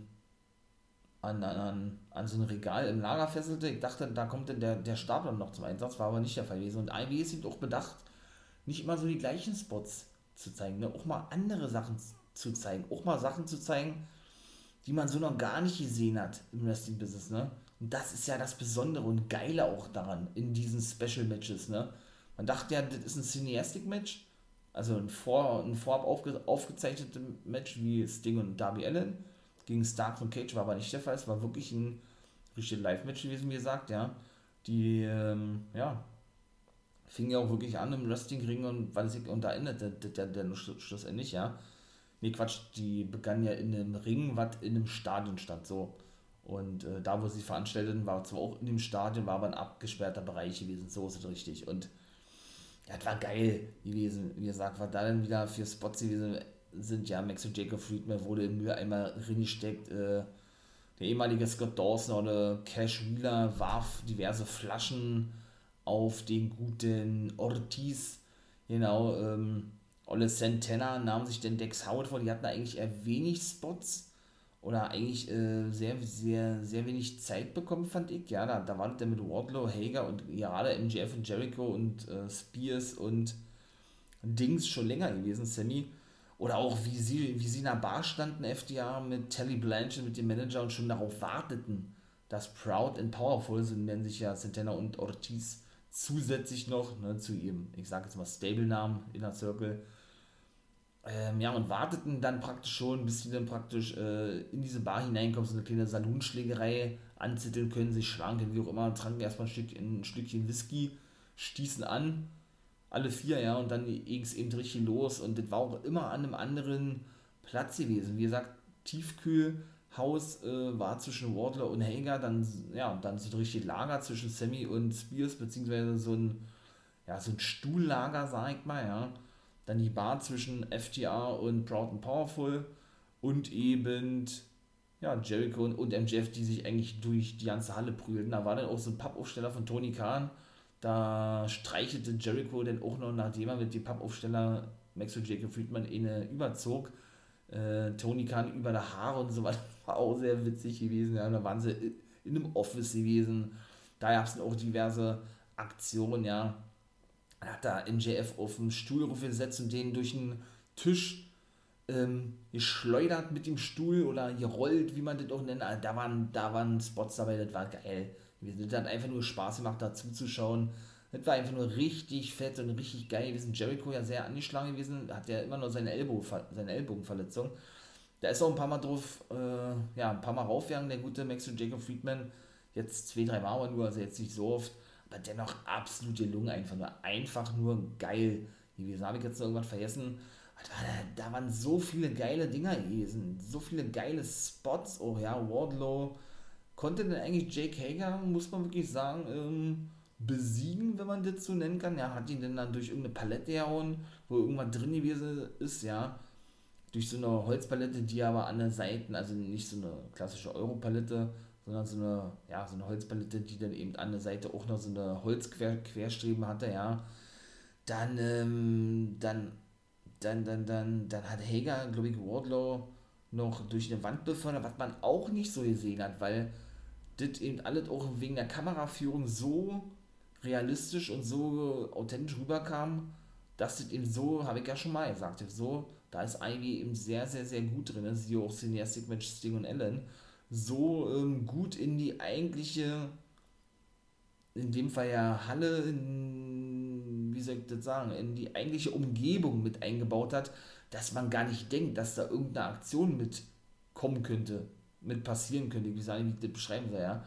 so ein Regal im Lager fesselte. Ich dachte, da kommt denn der Stab dann noch zum Einsatz, war aber nicht der Fall gewesen. Und AEW ist eben auch bedacht, nicht immer so die gleichen Spots zu zeigen, ne? Auch mal andere Sachen zu zeigen, auch mal Sachen zu zeigen, die man so noch gar nicht gesehen hat im Wrestling-Business, ne? Und das ist ja das Besondere und Geile auch daran, in diesen Special-Matches, ne? Man dachte ja, das ist ein Cineastic-Match, also ein vorab aufgezeichnetes Match wie Sting und Darby Allin gegen Stark und Cage, war aber nicht der Fall, es war wirklich ein richtiges Live-Match gewesen, wie gesagt, ja. Die, ja, fing ja auch wirklich an im Wrestling-Ring und da endete der schlussendlich, ja. Nee, Quatsch, die begann ja in einem Ring, was in einem Stadion stand, so. Und da, wo sie veranstalteten, war zwar auch in dem Stadion, war aber ein abgesperrter Bereich gewesen, so ist es richtig. Und ja, das war geil gewesen, wie gesagt, was da dann wieder für Spots gewesen sind. Ja, Max und Jacob Friedman wurde in Mülleimer reingesteckt, der ehemalige Scott Dawson oder Cash Wheeler warf diverse Flaschen auf den guten Ortiz, genau, Olle Santana nahm sich den Dex Howard vor, die hatten eigentlich eher wenig Spots oder eigentlich sehr, sehr, sehr wenig Zeit bekommen, fand ich. Ja, da war das dann mit Wardlow, Hager und gerade MJF und Jericho und Spears und Dings schon länger gewesen, Sammy. Oder auch wie sie in einer Bar standen, FDA, mit Tully Blanchard, mit dem Manager und schon darauf warteten, dass Proud and Powerful, so nennen sich ja Santana und Ortiz, zusätzlich noch, ne, zu ihrem, ich sag jetzt mal Stable-Namen, Inner Circle, ja, und warteten dann praktisch schon, bis die dann praktisch in diese Bar hineinkommen, so eine kleine Salonschlägerei anzetteln können, sich schlagen können, wie auch immer, tranken erstmal ein Stückchen Whisky, stießen an, alle vier, ja, und dann ging es eben richtig los und das war auch immer an einem anderen Platz gewesen. Wie gesagt, Tiefkühlhaus war zwischen Wardlow und Hager, dann, ja, dann so ein richtiges Lager zwischen Sammy und Spears, beziehungsweise so ein Stuhllager, sag ich mal, ja. Dann die Bar zwischen FTR und Proud and Powerful und eben ja, Jericho und MJF, die sich eigentlich durch die ganze Halle prügelten. Da war dann auch so ein Pappaufsteller von Tony Khan. Da streichelte Jericho dann auch noch, nachdem er mit dem Pappaufsteller Max und Jacob Friedman eine überzog. Tony Khan über die Haare und so weiter. War auch sehr witzig gewesen. Ja. Da waren sie in einem Office gewesen. Da gab es dann auch diverse Aktionen, ja. Er hat da MJF auf den Stuhl gesetzt und den durch den Tisch geschleudert mit dem Stuhl oder gerollt, wie man das auch nennt. Also da waren Spots dabei, das war geil. Das hat einfach nur Spaß gemacht, da zuzuschauen. Das war einfach nur richtig fett und richtig geil gewesen. Jericho ja sehr angeschlagen gewesen, hat ja immer noch seine Ellbogenverletzung. Da ist auch ein paar Mal drauf, ein paar Mal raufgegangen, der gute Max und Jacob Friedman. Jetzt 2-3 Mal aber nur, also jetzt nicht so oft. Aber dennoch absolut gelungen, einfach nur geil gewesen. Habe ich jetzt noch irgendwas vergessen? Da waren so viele geile Dinger gewesen, so viele geile Spots. Oh ja, Wardlow konnte denn eigentlich Jake Hager, muss man wirklich sagen, besiegen, wenn man das so nennen kann. Er hat ihn dann durch irgendeine Palette gehauen, wo irgendwas drin gewesen ist, ja. Durch so eine Holzpalette, die aber an den Seiten, also nicht so eine klassische Europalette, sondern so eine, ja, so eine Holzpalette, die dann eben an der Seite auch noch so eine Holzquerstreben hatte, ja. Dann hat Hager, glaube ich, Wardlow noch durch eine Wand befördert, was man auch nicht so gesehen hat, weil das eben alles auch wegen der Kameraführung so realistisch und so authentisch rüberkam, dass das eben so, habe ich ja schon mal gesagt, so, da ist eigentlich eben sehr, sehr, sehr gut drin, das ist ja auch Cineastic Match Sting und Allen, so gut in die eigentliche, in dem Fall ja Halle, wie soll ich das sagen, in die eigentliche Umgebung mit eingebaut hat, dass man gar nicht denkt, dass da irgendeine Aktion mitkommen könnte, mit passieren könnte, wie ich das beschreiben soll, ja.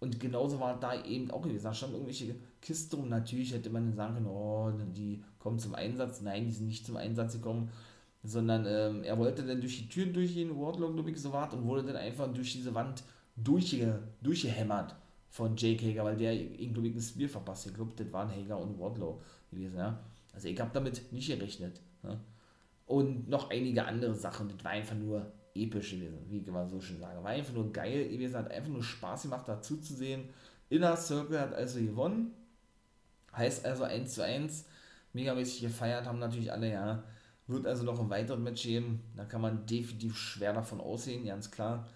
Und genauso war da eben auch, wie gesagt, schon irgendwelche Kisten rum. Natürlich hätte man dann sagen können, oh, die kommen zum Einsatz. Nein, die sind nicht zum Einsatz gekommen, sondern er wollte dann durch die Türen durchgehen, Wardlow, glaube ich, so war, und wurde dann einfach durch diese Wand durchgehämmert von Jake Hager, weil der ihn, glaube ich, ein Spear verpasst. Ich glaube, das waren Hager und Wardlow gewesen, ja. Also ich habe damit nicht gerechnet, ne? Und noch einige andere Sachen. Das war einfach nur episch gewesen, wie ich immer so schön sage. War einfach nur geil gewesen, hat einfach nur Spaß gemacht, dazu zu sehen. Inner Circle hat also gewonnen. Heißt also 1:1. Megamäßig gefeiert haben natürlich alle, ja. Wird also noch ein weiteres Match geben. Da kann man definitiv schwer davon aussehen, ganz klar.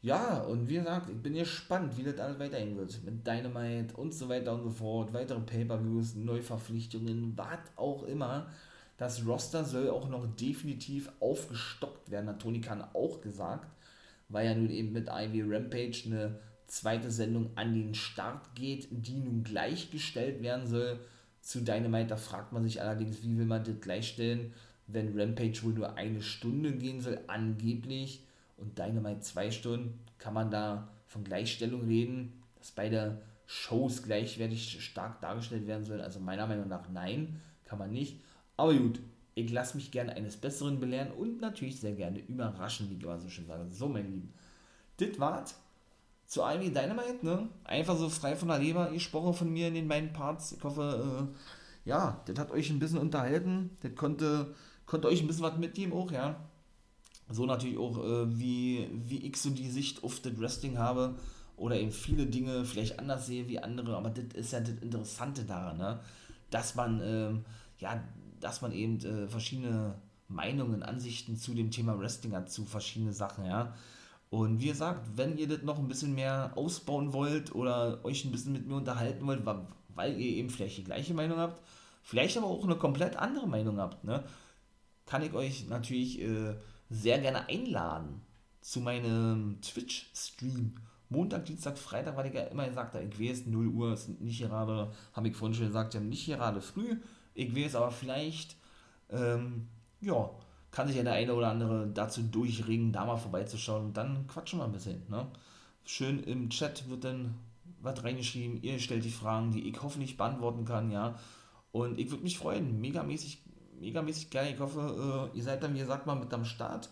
Ja, und wie gesagt, ich bin gespannt, wie das alles weitergehen wird. Mit Dynamite und so weiter und so fort. Weitere Pay-Per-Views, Neuverpflichtungen, was auch immer. Das Roster soll auch noch definitiv aufgestockt werden, hat Tony Khan auch gesagt, weil ja nun eben mit AEW Rampage eine zweite Sendung an den Start geht, die nun gleichgestellt werden soll zu Dynamite. Da fragt man sich allerdings, wie will man das gleichstellen, wenn Rampage wohl nur eine Stunde gehen soll, angeblich, und Dynamite 2 Stunden. Kann man da von Gleichstellung reden, dass beide Shows gleichwertig stark dargestellt werden sollen? Also meiner Meinung nach nein, kann man nicht. Aber gut, ich lasse mich gerne eines Besseren belehren und natürlich sehr gerne überraschen, wie ich immer so schön sage. So, meine Lieben, das war's zu AEW Dynamite, ne? Einfach so frei von der Leber gesprochen von mir in den beiden Parts. Ich hoffe, ja, das hat euch ein bisschen unterhalten. Das konnte euch ein bisschen was mitgeben auch, ja. So natürlich auch, wie ich so die Sicht auf das Wrestling habe oder eben viele Dinge vielleicht anders sehe wie andere. Aber das ist ja das Interessante daran, ne? Dass man eben verschiedene Meinungen, Ansichten zu dem Thema Wrestling hat, zu verschiedenen Sachen, ja. Und wie gesagt, wenn ihr das noch ein bisschen mehr ausbauen wollt oder euch ein bisschen mit mir unterhalten wollt, weil ihr eben vielleicht die gleiche Meinung habt, vielleicht aber auch eine komplett andere Meinung habt, ne, kann ich euch natürlich sehr gerne einladen zu meinem Twitch-Stream. Montag, Dienstag, Freitag, was ich ja immer gesagt habe, ich weiß, 0 Uhr ist nicht gerade, habe ich vorhin schon gesagt, ja, nicht gerade früh. Ich weiß, aber vielleicht, ja, kann sich ja der eine oder andere dazu durchringen, da mal vorbeizuschauen und dann quatschen wir ein bisschen, ne? Schön im Chat wird dann was reingeschrieben, ihr stellt die Fragen, die ich hoffentlich beantworten kann, ja. Und ich würde mich freuen, megamäßig geil. Ich hoffe, ihr seid dann, wie gesagt, mal mit am Start.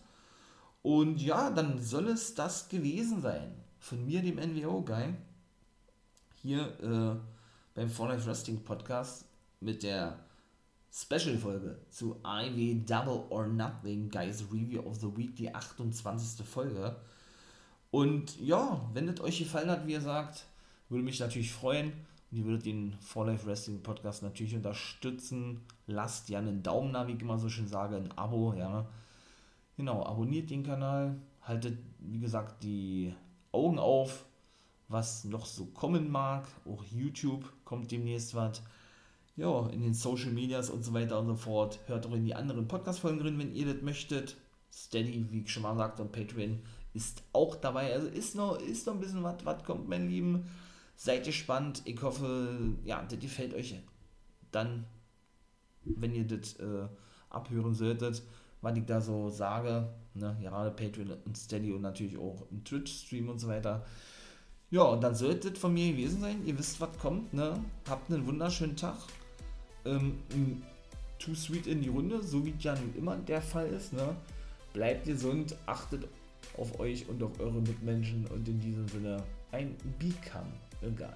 Und ja, dann soll es das gewesen sein. Von mir, dem NWO-Guy, hier beim 4Life Wrestling Podcast mit der Special-Folge zu AEW Double or Nothing, Guys Review of the Week, die 28. Folge. Und ja, wenn es euch gefallen hat, wie ihr sagt, würde mich natürlich freuen. Und ihr würdet den 4Life Wrestling Podcast natürlich unterstützen. Lasst ja einen Daumen da, wie ich immer so schön sage, ein Abo, ja. Genau, abonniert den Kanal. Haltet, wie gesagt, die Augen auf, was noch so kommen mag. Auch YouTube kommt demnächst was. Ja, in den Social Medias und so weiter und so fort. Hört auch in die anderen Podcast-Folgen drin, wenn ihr das möchtet. Steady, wie ich schon mal sagte, und Patreon ist auch dabei. Also ist noch ein bisschen was kommt, meine Lieben. Seid gespannt. Ich hoffe, ja, das gefällt euch dann, wenn ihr das abhören solltet, was ich da so sage. Ne? Gerade Patreon und Steady und natürlich auch im Twitch-Stream und so weiter. Ja, und dann sollte das von mir gewesen sein. Ihr wisst, was kommt, ne? Habt einen wunderschönen Tag. Too sweet in die Runde, so wie ja nun immer der Fall ist, ne? Bleibt gesund, achtet auf euch und auf eure Mitmenschen und in diesem Sinne ein Become a Guy.